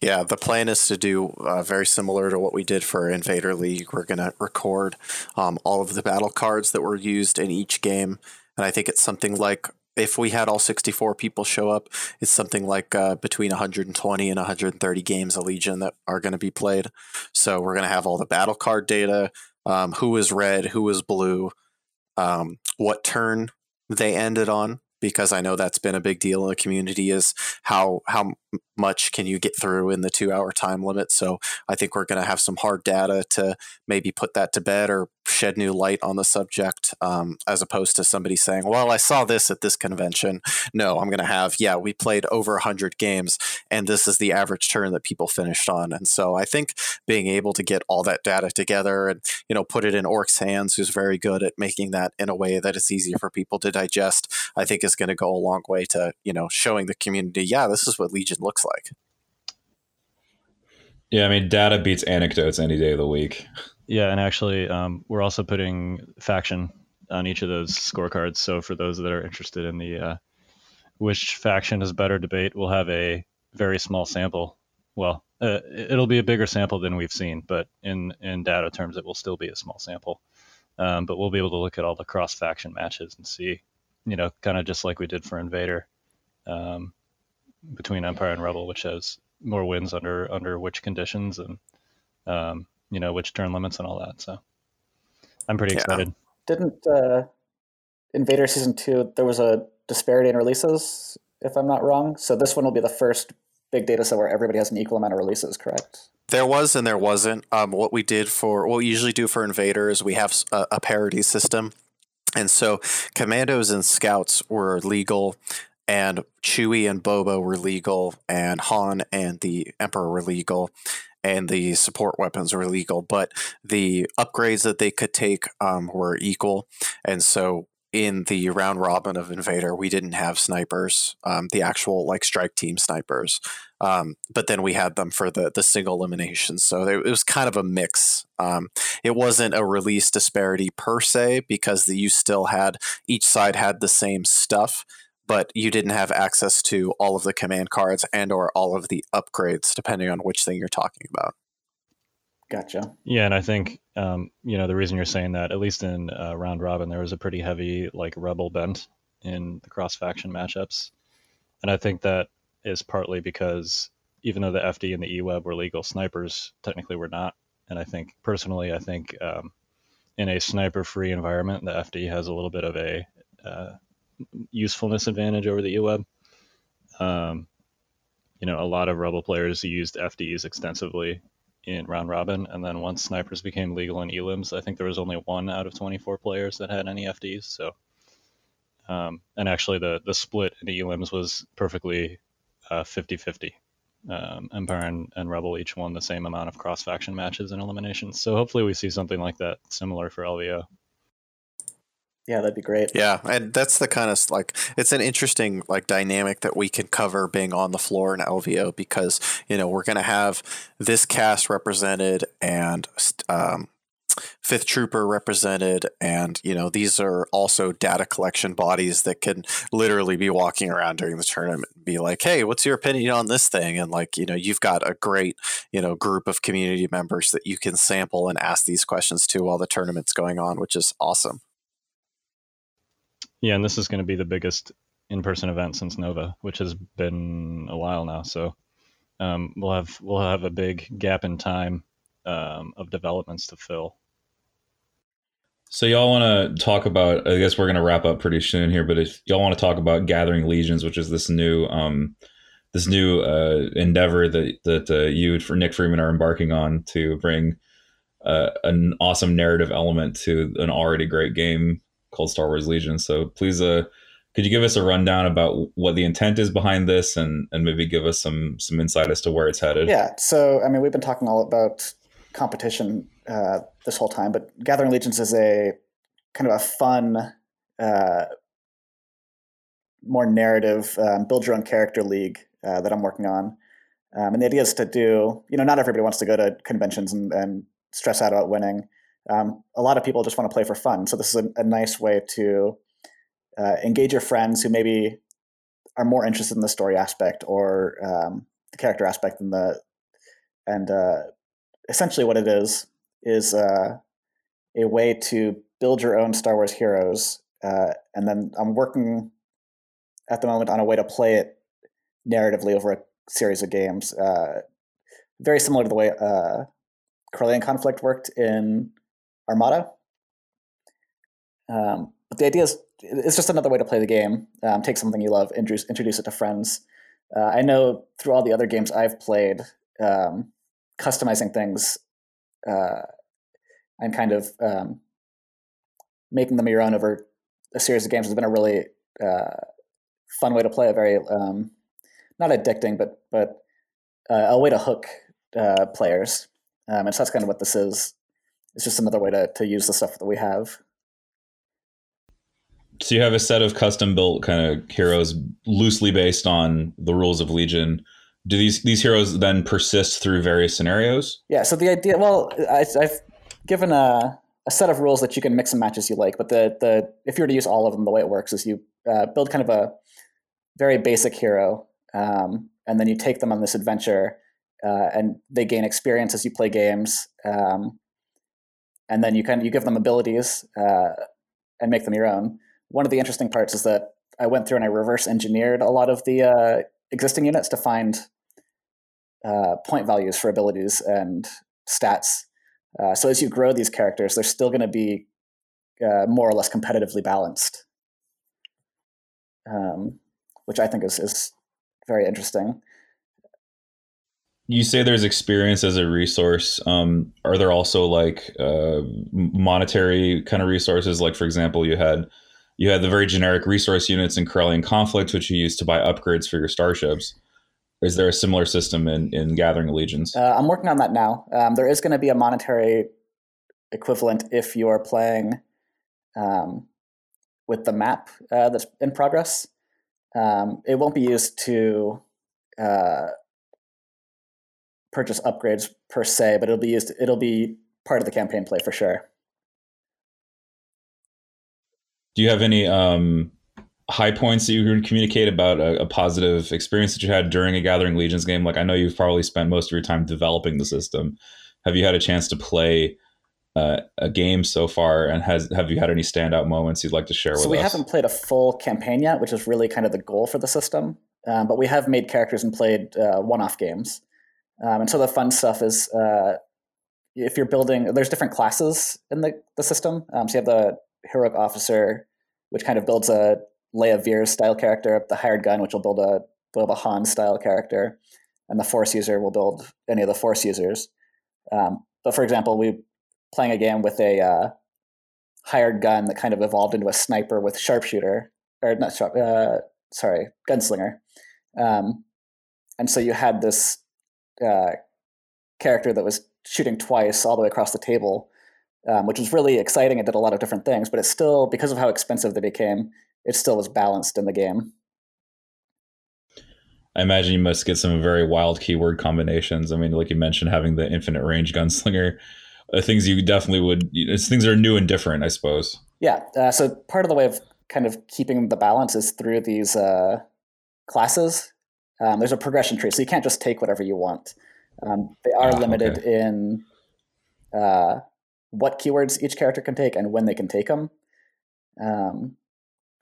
Yeah, the plan is to do uh, very similar to what we did for Invader League. We're going to record um, all of the battle cards that were used in each game. And I think it's something like, if we had all sixty-four people show up, it's something like uh, between one hundred twenty and one hundred thirty games of Legion that are going to be played. So we're going to have all the battle card data, um, who is red, who is blue, um, what turn they ended on. Because I know that's been a big deal in the community, is how how much can you get through in the two hour time limit. So I think we're going to have some hard data to maybe put that to bed or shed new light on the subject, um, as opposed to somebody saying, well, I saw this at this convention. No, I'm going to have, yeah, we played over one hundred games, and this is the average turn that people finished on. And so I think being able to get all that data together and, you know, put it in Orc's hands, who's very good at making that in a way that it's easier for people to digest, I think is going to go a long way to, you know, showing the community, yeah, this is what Legion looks like. Yeah, I mean, data beats anecdotes any day of the week. Yeah, and actually, um, we're also putting faction on each of those scorecards. So for those that are interested in the uh, which faction is better debate, we'll have a very small sample. Well, uh, it'll be a bigger sample than we've seen, but in, in data terms, it will still be a small sample. Um, but we'll be able to look at all the cross-faction matches and see, you know, kind of just like we did for Invader, um, between Empire and Rebel, which has more wins under under which conditions and, um, you know, which turn limits and all that. So I'm pretty yeah. excited. Didn't uh, Invader Season two, there was a disparity in releases, if I'm not wrong. So this one will be the first big data set where everybody has an equal amount of releases, correct? There was and there wasn't. Um, what we did for, what we usually do for Invader is we have a, a parity system. And so Commandos and Scouts were legal, and Chewie and Boba were legal, and Han and the Emperor were legal, and the support weapons were legal. But the upgrades that they could take um, were equal. And so in the round robin of Invader, we didn't have snipers, um, the actual like strike team snipers. Um, but then we had them for the, the single elimination. So they, it was kind of a mix. Um, it wasn't a release disparity per se, because the, you still had, each side had the same stuff, but you didn't have access to all of the command cards and or all of the upgrades, depending on which thing you're talking about. Gotcha. Yeah, and I think um, you know the reason you're saying that, at least in uh, round robin, there was a pretty heavy like rebel bent in the cross faction matchups, and I think that is partly because even though the F D and the E W E B were legal, snipers technically were not. And I think personally, I think um, in a sniper free environment, the F D has a little bit of a uh, usefulness advantage over the E W E B. Um, you know, a lot of rebel players used F Ds extensively in round robin, and then once snipers became legal in elims, I think there was only one out of twenty-four players that had any F Ds. So um and actually the the split in the elims was perfectly uh fifty fifty. um Empire and, and Rebel each won the same amount of cross-faction matches and eliminations, so hopefully we see something like that similar for L V O. Yeah, that'd be great. Yeah, and that's the kind of like, it's an interesting like dynamic that we can cover being on the floor in L V O, because, you know, we're going to have this cast represented and um, Fifth Trooper represented. And, you know, these are also data collection bodies that can literally be walking around during the tournament and be like, hey, what's your opinion on this thing? And like, you know, you've got a great, you know, group of community members that you can sample and ask these questions to while the tournament's going on, which is awesome. Yeah, and this is going to be the biggest in-person event since Nova, which has been a while now. So um, we'll have we'll have a big gap in time um, of developments to fill. So y'all want to talk about, I guess we're going to wrap up pretty soon here, but if y'all want to talk about Gathering Legions, which is this new um, this new uh, endeavor that that uh, you and Nick Freeman are embarking on to bring uh, an awesome narrative element to an already great game called Star Wars Legion. So please, uh, could you give us a rundown about what the intent is behind this, and and maybe give us some some insight as to where it's headed? Yeah. So, I mean, we've been talking all about competition uh, this whole time, but Gathering Legions is a kind of a fun, uh, more narrative, um, build your own character league uh, that I'm working on. Um, and the idea is to do, you know, not everybody wants to go to conventions and, and stress out about winning. Um, a lot of people just want to play for fun. So this is a, a nice way to uh, engage your friends who maybe are more interested in the story aspect or um, the character aspect than the, and uh, essentially what it is, is uh, a way to build your own Star Wars heroes. Uh, and then I'm working at the moment on a way to play it narratively over a series of games. Uh, very similar to the way uh, Corellian Conflict worked in Armada. Um, but the idea is, it's just another way to play the game. Um, take something you love, introduce, introduce it to friends. Uh, I know through all the other games I've played, um, customizing things uh, and kind of um, making them your own over a series of games has been a really uh, fun way to play, a very, um, not addicting, but, but uh, a way to hook uh, players. Um, and so that's kind of what this is. It's just another way to, to use the stuff that we have. So you have a set of custom-built kind of heroes loosely based on the rules of Legion. Do these these heroes then persist through various scenarios? Yeah, so the idea... Well, I, I've given a, a set of rules that you can mix and match as you like. But the the if you were to use all of them, the way it works is you uh, build kind of a very basic hero, um, and then you take them on this adventure, uh, and they gain experience as you play games, um, and then you kind of, you give them abilities uh, and make them your own. One of the interesting parts is that I went through and I reverse engineered a lot of the uh, existing units to find uh, point values for abilities and stats. Uh, so as you grow these characters, they're still going to be uh, more or less competitively balanced, um, which I think is, is very interesting. You say there's experience as a resource. Um, are there also like uh, monetary kind of resources? Like, for example, you had you had the very generic resource units in Corellian Conflict, which you used to buy upgrades for your starships. Is there a similar system in, in Gathering Legions? Uh, I'm working on that now. Um, there is going to be a monetary equivalent if you are playing um, with the map uh, that's in progress. Um, it won't be used to uh, purchase upgrades per se, but it'll be used. It'll be part of the campaign play for sure. Do you have any um, high points that you can communicate about a, a positive experience that you had during a Gathering Legions game? Like, I know you've probably spent most of your time developing the system. Have you had a chance to play uh, a game so far? And has have you had any standout moments you'd like to share with us? So we haven't played a full campaign yet, which is really kind of the goal for the system. Um, but we have made characters and played uh, one-off games. Um, and so the fun stuff is uh, if you're building, there's different classes in the, the system. Um, so you have the heroic officer, which kind of builds a Leia Veers style character, the hired gun, which will build a Boba Han style character, and the force user will build any of the force users. Um, but for example, we playing a game with a uh, hired gun that kind of evolved into a sniper with sharpshooter, or not sharp, uh, sorry, gunslinger. Um, and so you had this uh, character that was shooting twice all the way across the table, Um, which was really exciting. It did a lot of different things, but it's still, because of how expensive they became, it still was balanced in the game. I imagine you must get some very wild keyword combinations. I mean, like you mentioned, having the infinite range gunslinger, uh, things you definitely would, it's things that are new and different, I suppose. Yeah. Uh, so part of the way of kind of keeping the balance is through these uh, classes. Um, there's a progression tree, so you can't just take whatever you want. Um, they are ah, limited okay. in... Uh, what keywords each character can take and when they can take them. Um,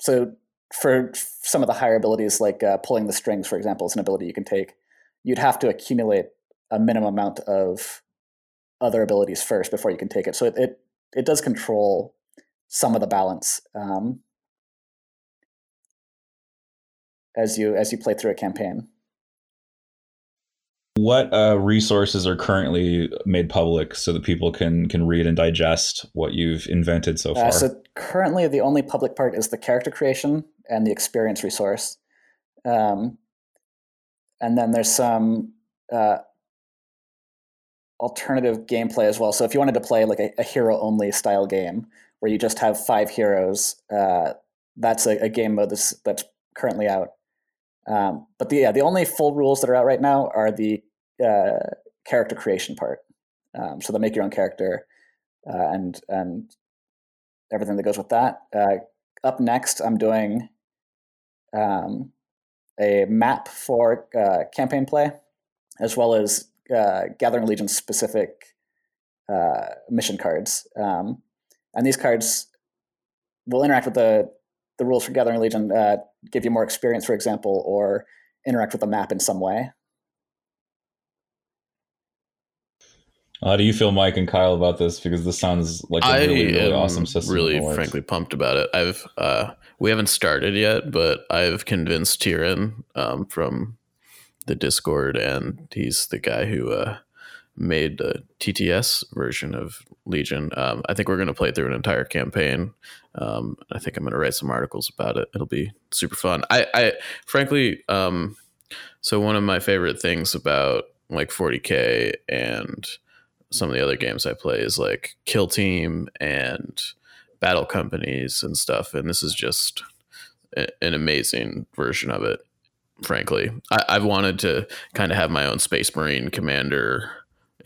so for some of the higher abilities, like uh, pulling the strings, for example, is an ability you can take. You'd have to accumulate a minimum amount of other abilities first before you can take it. So it it, it does control some of the balance um, as you as you play through a campaign. What uh, resources are currently made public so that people can can read and digest what you've invented so far? Uh, so currently, the only public part is the character creation and the experience resource. Um, and then there's some uh, alternative gameplay as well. So if you wanted to play like a, a hero-only style game where you just have five heroes, uh, that's a, a game mode that's, that's currently out. Um, but the, yeah, the only full rules that are out right now are the uh, character creation part. Um, so the make your own character uh, and and everything that goes with that. Uh, up next, I'm doing um, a map for uh, campaign play, as well as uh, Gathering Legion specific uh, mission cards. Um, and these cards will interact with the the rules for Gathering Legion, uh, give you more experience, for example, or interact with the map in some way. How do you feel, Mike and Kyle, about this? Because this sounds like a really, really awesome system. I am really, frankly, pumped about it. I've uh, we haven't started yet, but I've convinced Tyrion um, from the Discord, and he's the guy who uh, made the T T S version of Legion. Um, I think we're going to play through an entire campaign. Um, I think I'm going to write some articles about it. It'll be super fun. I, I frankly, um, so one of my favorite things about like forty K and some of the other games I play is like Kill Team and battle companies and stuff. And this is just a, an amazing version of it. Frankly, I, I've wanted to kind of have my own Space Marine commander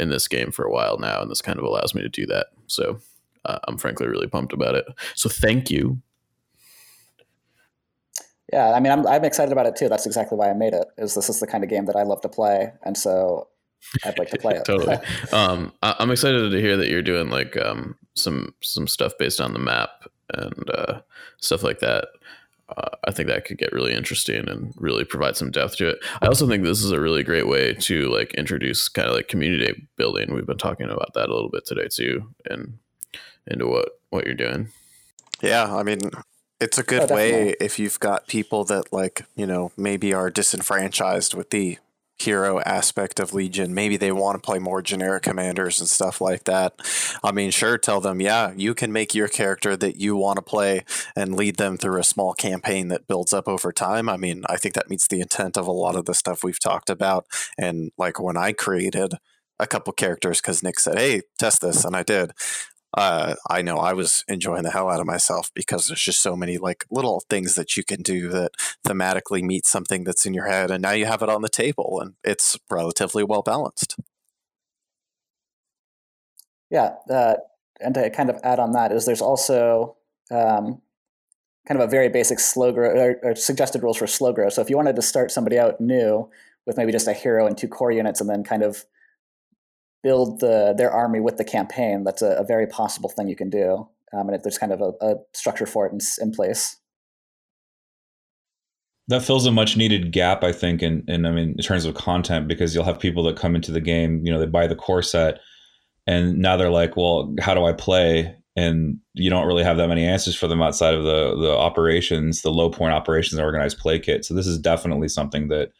in this game for a while now, and this kind of allows me to do that. So uh, I'm frankly really pumped about it. So thank you. Yeah, I mean, I'm I'm excited about it too. That's exactly why I made it. Is this is the kind of game that I love to play, and so I'd like to play it. Totally. um, I, I'm excited to hear that you're doing like um some some stuff based on the map and uh, stuff like that. Uh, I think that could get really interesting and really provide some depth to it. I also think this is a really great way to like introduce kind of like community building. We've been talking about that a little bit today too, and into what what you're doing. Yeah, I mean. It's a good oh, way if you've got people that, like, you know, maybe are disenfranchised with the hero aspect of Legion. Maybe they want to play more generic commanders and stuff like that. I mean, sure, tell them, yeah, you can make your character that you want to play and lead them through a small campaign that builds up over time. I mean, I think that meets the intent of a lot of the stuff we've talked about. And, like, when I created a couple characters, because Nick said, hey, test this, and I did. Uh, I know I was enjoying the hell out of myself because there's just so many like little things that you can do that thematically meet something that's in your head, and now you have it on the table and it's relatively well balanced. Yeah, uh, and to kind of add on that is there's also um, kind of a very basic slow growth or, or suggested rules for slow growth. So if you wanted to start somebody out new with maybe just a hero and two core units and then kind of build the, their army with the campaign, that's a, a very possible thing you can do. Um, and if there's kind of a, a structure for it in, in place. That fills a much needed gap, I think, in, in, I mean, in terms of content, because you'll have people that come into the game, you know, they buy the core set and now they're like, well, how do I play? And you don't really have that many answers for them outside of the, the operations, the low point operations and organized play kit. So this is definitely something that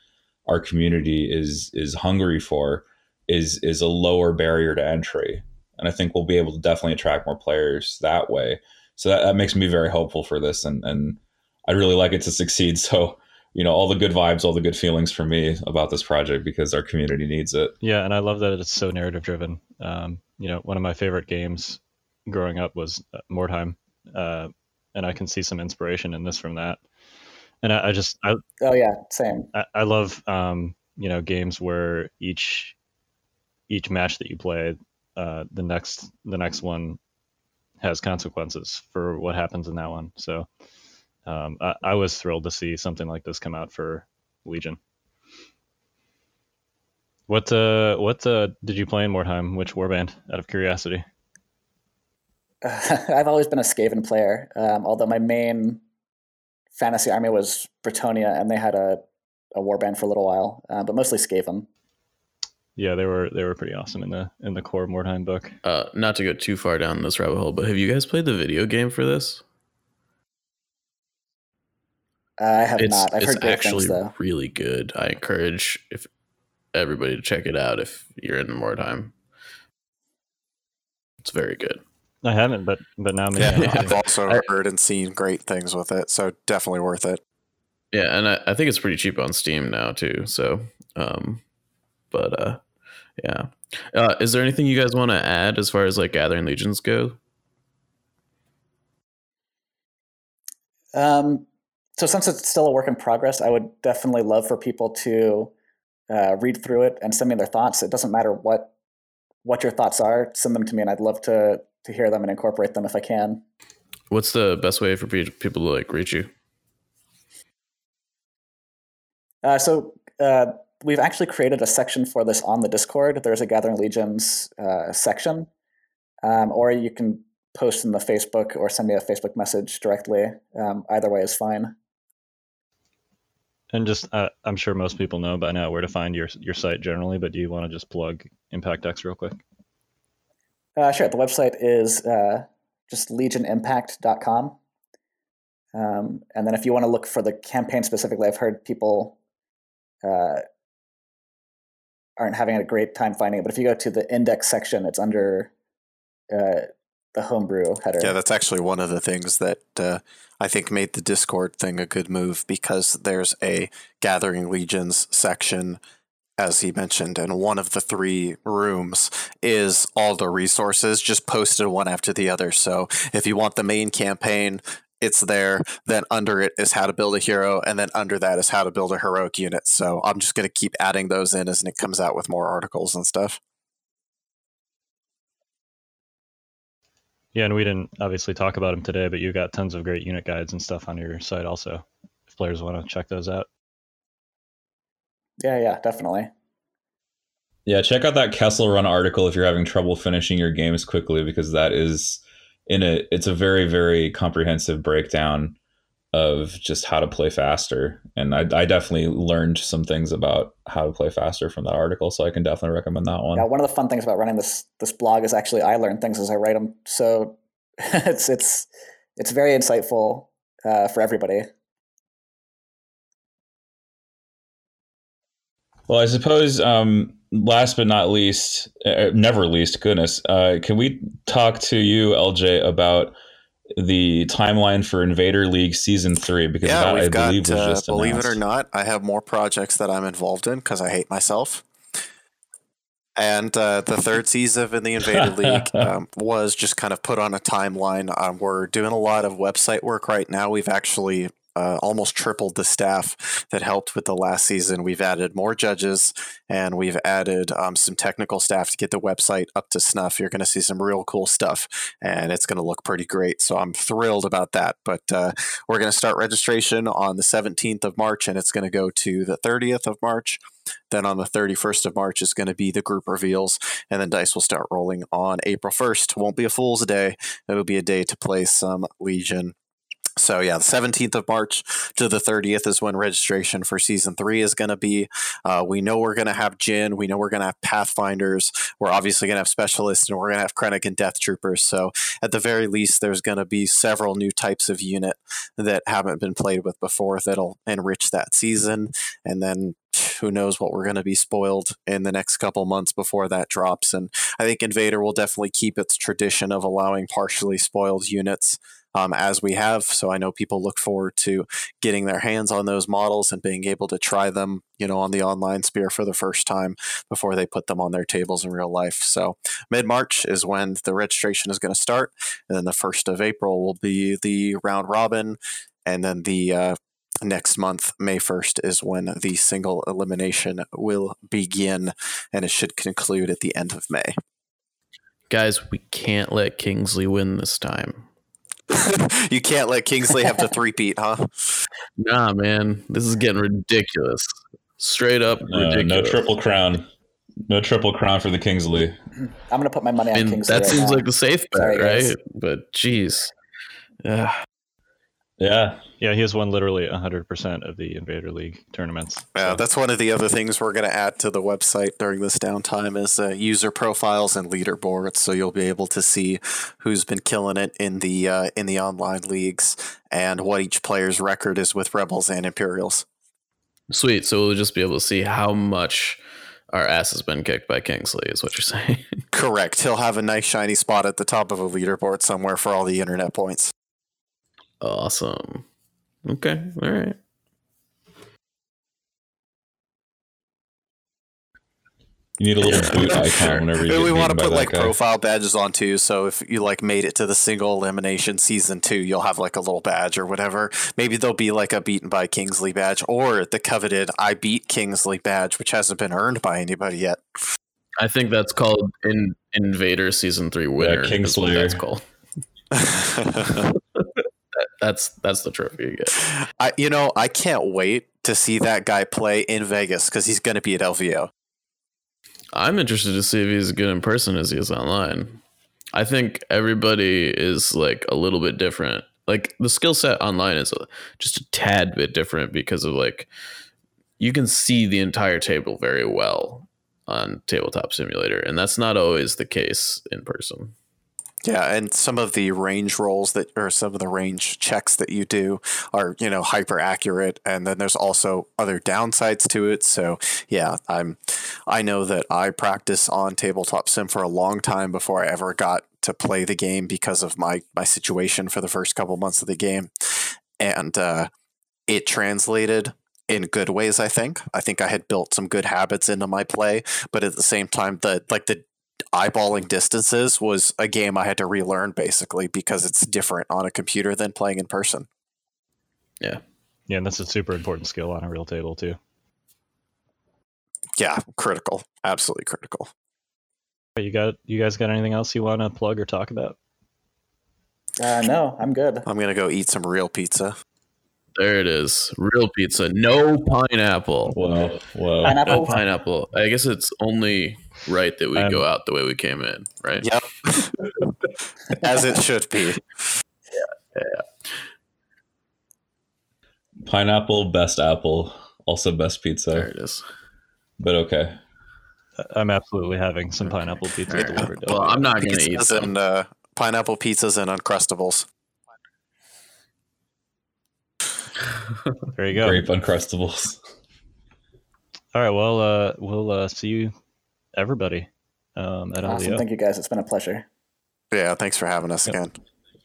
our community is is hungry for. is is a lower barrier to entry. And I think we'll be able to definitely attract more players that way. So that, that makes me very hopeful for this. And, and I'd really like it to succeed. So, you know, all the good vibes, all the good feelings for me about this project because our community needs it. Yeah, and I love that it's so narrative driven. Um, you know, one of my favorite games growing up was Mordheim. Uh, and I can see some inspiration in this from that. And I, I just... I, oh, yeah, same. I, I love, um, you know, games where each... each match that you play, uh, the next the next one has consequences for what happens in that one. So um, I, I was thrilled to see something like this come out for Legion. What uh, what uh, did you play in Mordheim? Which warband? Out of curiosity. Uh, I've always been a Skaven player, um, although my main fantasy army was Britonia, and they had a, a warband for a little while, uh, but mostly Skaven. Yeah, they were they were pretty awesome in the in the core Mordheim book. Uh, not to go too far down this rabbit hole, but have you guys played the video game for this? Uh, I have it's, not. I've it's heard great actually things, though. Really good. I encourage if everybody to check it out if you're in Mordheim. It's very good. I haven't, but but now maybe yeah, I've also I, heard and seen great things with it, so definitely worth it. Yeah, and I, I think it's pretty cheap on Steam now too. So, um, but uh. Yeah. Uh, is there anything you guys want to add as far as like Gathering Legions go? Um, so since it's still a work in progress, I would definitely love for people to uh, read through it and send me their thoughts. It doesn't matter what what your thoughts are. Send them to me, and I'd love to to hear them and incorporate them if I can. What's the best way for people to like reach you? Uh, so. Uh, We've actually created a section for this on the Discord. There's a Gathering Legions uh, section, um, or you can post in the Facebook or send me a Facebook message directly. Um, either way is fine. And just, uh, I'm sure most people know by now where to find your your site generally, but do you want to just plug Impact X real quick? Uh, sure. The website is uh, just legion impact dot com. Um, and then if you want to look for the campaign specifically, I've heard people... Uh, aren't having a great time finding it, but if you go to the index section, it's under uh, the homebrew header. Yeah, that's actually one of the things that uh, I think made the Discord thing a good move, because there's a Gathering Legions section, as he mentioned, and one of the three rooms is all the resources just posted one after the other. So if you want the main campaign, it's there, then under it is how to build a hero, and then under that is how to build a heroic unit. So I'm just going to keep adding those in as Nick comes out with more articles and stuff. Yeah, and we didn't obviously talk about them today, but you've got tons of great unit guides and stuff on your site also, if players want to check those out. Yeah, yeah, definitely. Yeah, check out that Kessel Run article if you're having trouble finishing your games quickly, because that is in a it's a very, very comprehensive breakdown of just how to play faster. And I, I definitely learned some things about how to play faster from that article, so I can definitely recommend that one. Yeah, one of the fun things about running this this blog is actually I learn things as I write them, so it's it's it's very insightful uh, for everybody. Well, I suppose um, last but not least, uh, never least, goodness, uh, can we talk to you, L J, about the timeline for Invader League Season three? Because yeah, that, I got, believe, was uh, just believe announced. It or not, I have more projects that I'm involved in because I hate myself. And uh, the third season of the Invader League um, was just kind of put on a timeline. Um, we're doing a lot of website work right now. We've actually... Uh, almost tripled the staff that helped with the last season. We've added more judges, and we've added um, some technical staff to get the website up to snuff. You're going to see some real cool stuff, and it's going to look pretty great. So I'm thrilled about that. But uh, we're going to start registration on the seventeenth of March, and it's going to go to the thirtieth of March. Then on the thirty-first of March is going to be the group reveals, and then dice will start rolling on April first. Won't be a fool's day. It'll be a day to play some Legion. So yeah, the seventeenth of March to the thirtieth is when registration for season three is going to be. Uh, we know we're going to have Jyn. We know we're going to have Pathfinders. We're obviously going to have Specialists, and we're going to have Krennic and Death Troopers. So at the very least, there's going to be several new types of unit that haven't been played with before that'll enrich that season. And then who knows what we're going to be spoiled in the next couple months before that drops. And I think Invader will definitely keep its tradition of allowing partially spoiled units Um, as we have. So I know people look forward to getting their hands on those models and being able to try them, you know, on the online sphere for the first time before they put them on their tables in real life. So mid-March is when the registration is going to start. And then the first of April will be the round robin. And then the uh, next month, May first, is when the single elimination will begin. And it should conclude at the end of May. Guys, we can't let Kingsley win this time. You can't let Kingsley have to three-peat, huh? Nah, man. This is getting ridiculous. Straight up no, ridiculous. No triple crown. No triple crown for the Kingsley. I'm going to put my money on I mean, Kingsley. That right seems now. Like the safe bet, Sorry, right? Guys. But, geez. Yeah. Yeah. Yeah, he has won literally one hundred percent of the Invader League tournaments. Yeah, so. That's one of the other things we're going to add to the website during this downtime is uh, user profiles and leaderboards, so you'll be able to see who's been killing it in the uh, in the online leagues and what each player's record is with Rebels and Imperials. Sweet. So we'll just be able to see how much our ass has been kicked by Kingsley, is what you're saying. Correct. He'll have a nice shiny spot at the top of a leaderboard somewhere for all the internet points. Awesome. Okay. All right. You need a little boot icon whenever you. We want to put like guy. Profile badges on too. So if you like made it to the single elimination season two, you'll have like a little badge or whatever. Maybe there'll be like a beaten by Kingsley badge or the coveted I beat Kingsley badge, which hasn't been earned by anybody yet. I think that's called in Invader season three winner. Yeah, Kingsley. That's called. That's that's the trophy you get. I, you know, I can't wait to see that guy play in Vegas because he's going to be at L V O. I'm interested to see if he's as good in person as he is online. I think everybody is like a little bit different. Like the skill set online is a, just a tad bit different because of like you can see the entire table very well on Tabletop Simulator, and that's not always the case in person. Yeah, and some of the range rolls that, or some of the range checks that you do are, you know, hyper accurate. And then there's also other downsides to it. So yeah, I'm, I know that I practice on Tabletop Sim for a long time before I ever got to play the game because of my my situation for the first couple months of the game, and uh, it translated in good ways. I think I think I had built some good habits into my play, but at the same time, the like the eyeballing distances was a game I had to relearn basically because it's different on a computer than playing in person. Yeah. Yeah. And that's a super important skill on a real table too. Yeah. Critical. Absolutely critical. You got, you guys got anything else you want to plug or talk about? Uh, no, I'm good. I'm going to go eat some real pizza. There it is. Real pizza. No pineapple. Whoa. Whoa. Pineapple? No pineapple. I guess it's only right that we um, go out the way we came in, right? Yep. As it should be. Yeah. Yeah. Pineapple, best apple, also best pizza. There it is. But okay. I'm absolutely having some pineapple pizza delivered. Well, I'm not going to eat some. And, uh, pineapple pizzas and Uncrustables. There you go. Grape Uncrustables. All right. Well, uh, we'll uh, see you, everybody. Um, at awesome. L V O. Thank you, guys. It's been a pleasure. Yeah. Thanks for having us yep. again.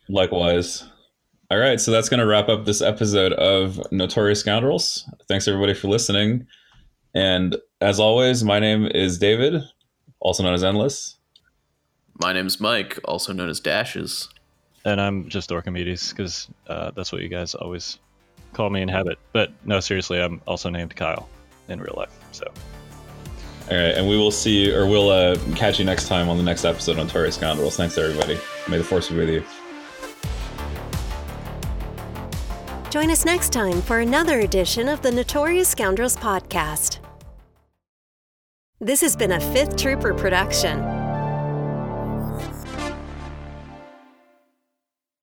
Likewise. All right. So that's going to wrap up this episode of Notorious Scoundrels. Thanks, everybody, for listening. And as always, my name is David, also known as Endless. My name's Mike, also known as Dashes. And I'm just Dorkomedes, because uh, that's what you guys always call me in habit. But no, seriously, I'm also named Kyle in real life. So, all right, and we will see you, or we'll uh, catch you next time on the next episode on Notorious Scoundrels. Thanks, everybody. May the force be with you. Join us next time for another edition of the Notorious Scoundrels podcast. This has been a Fifth Trooper production.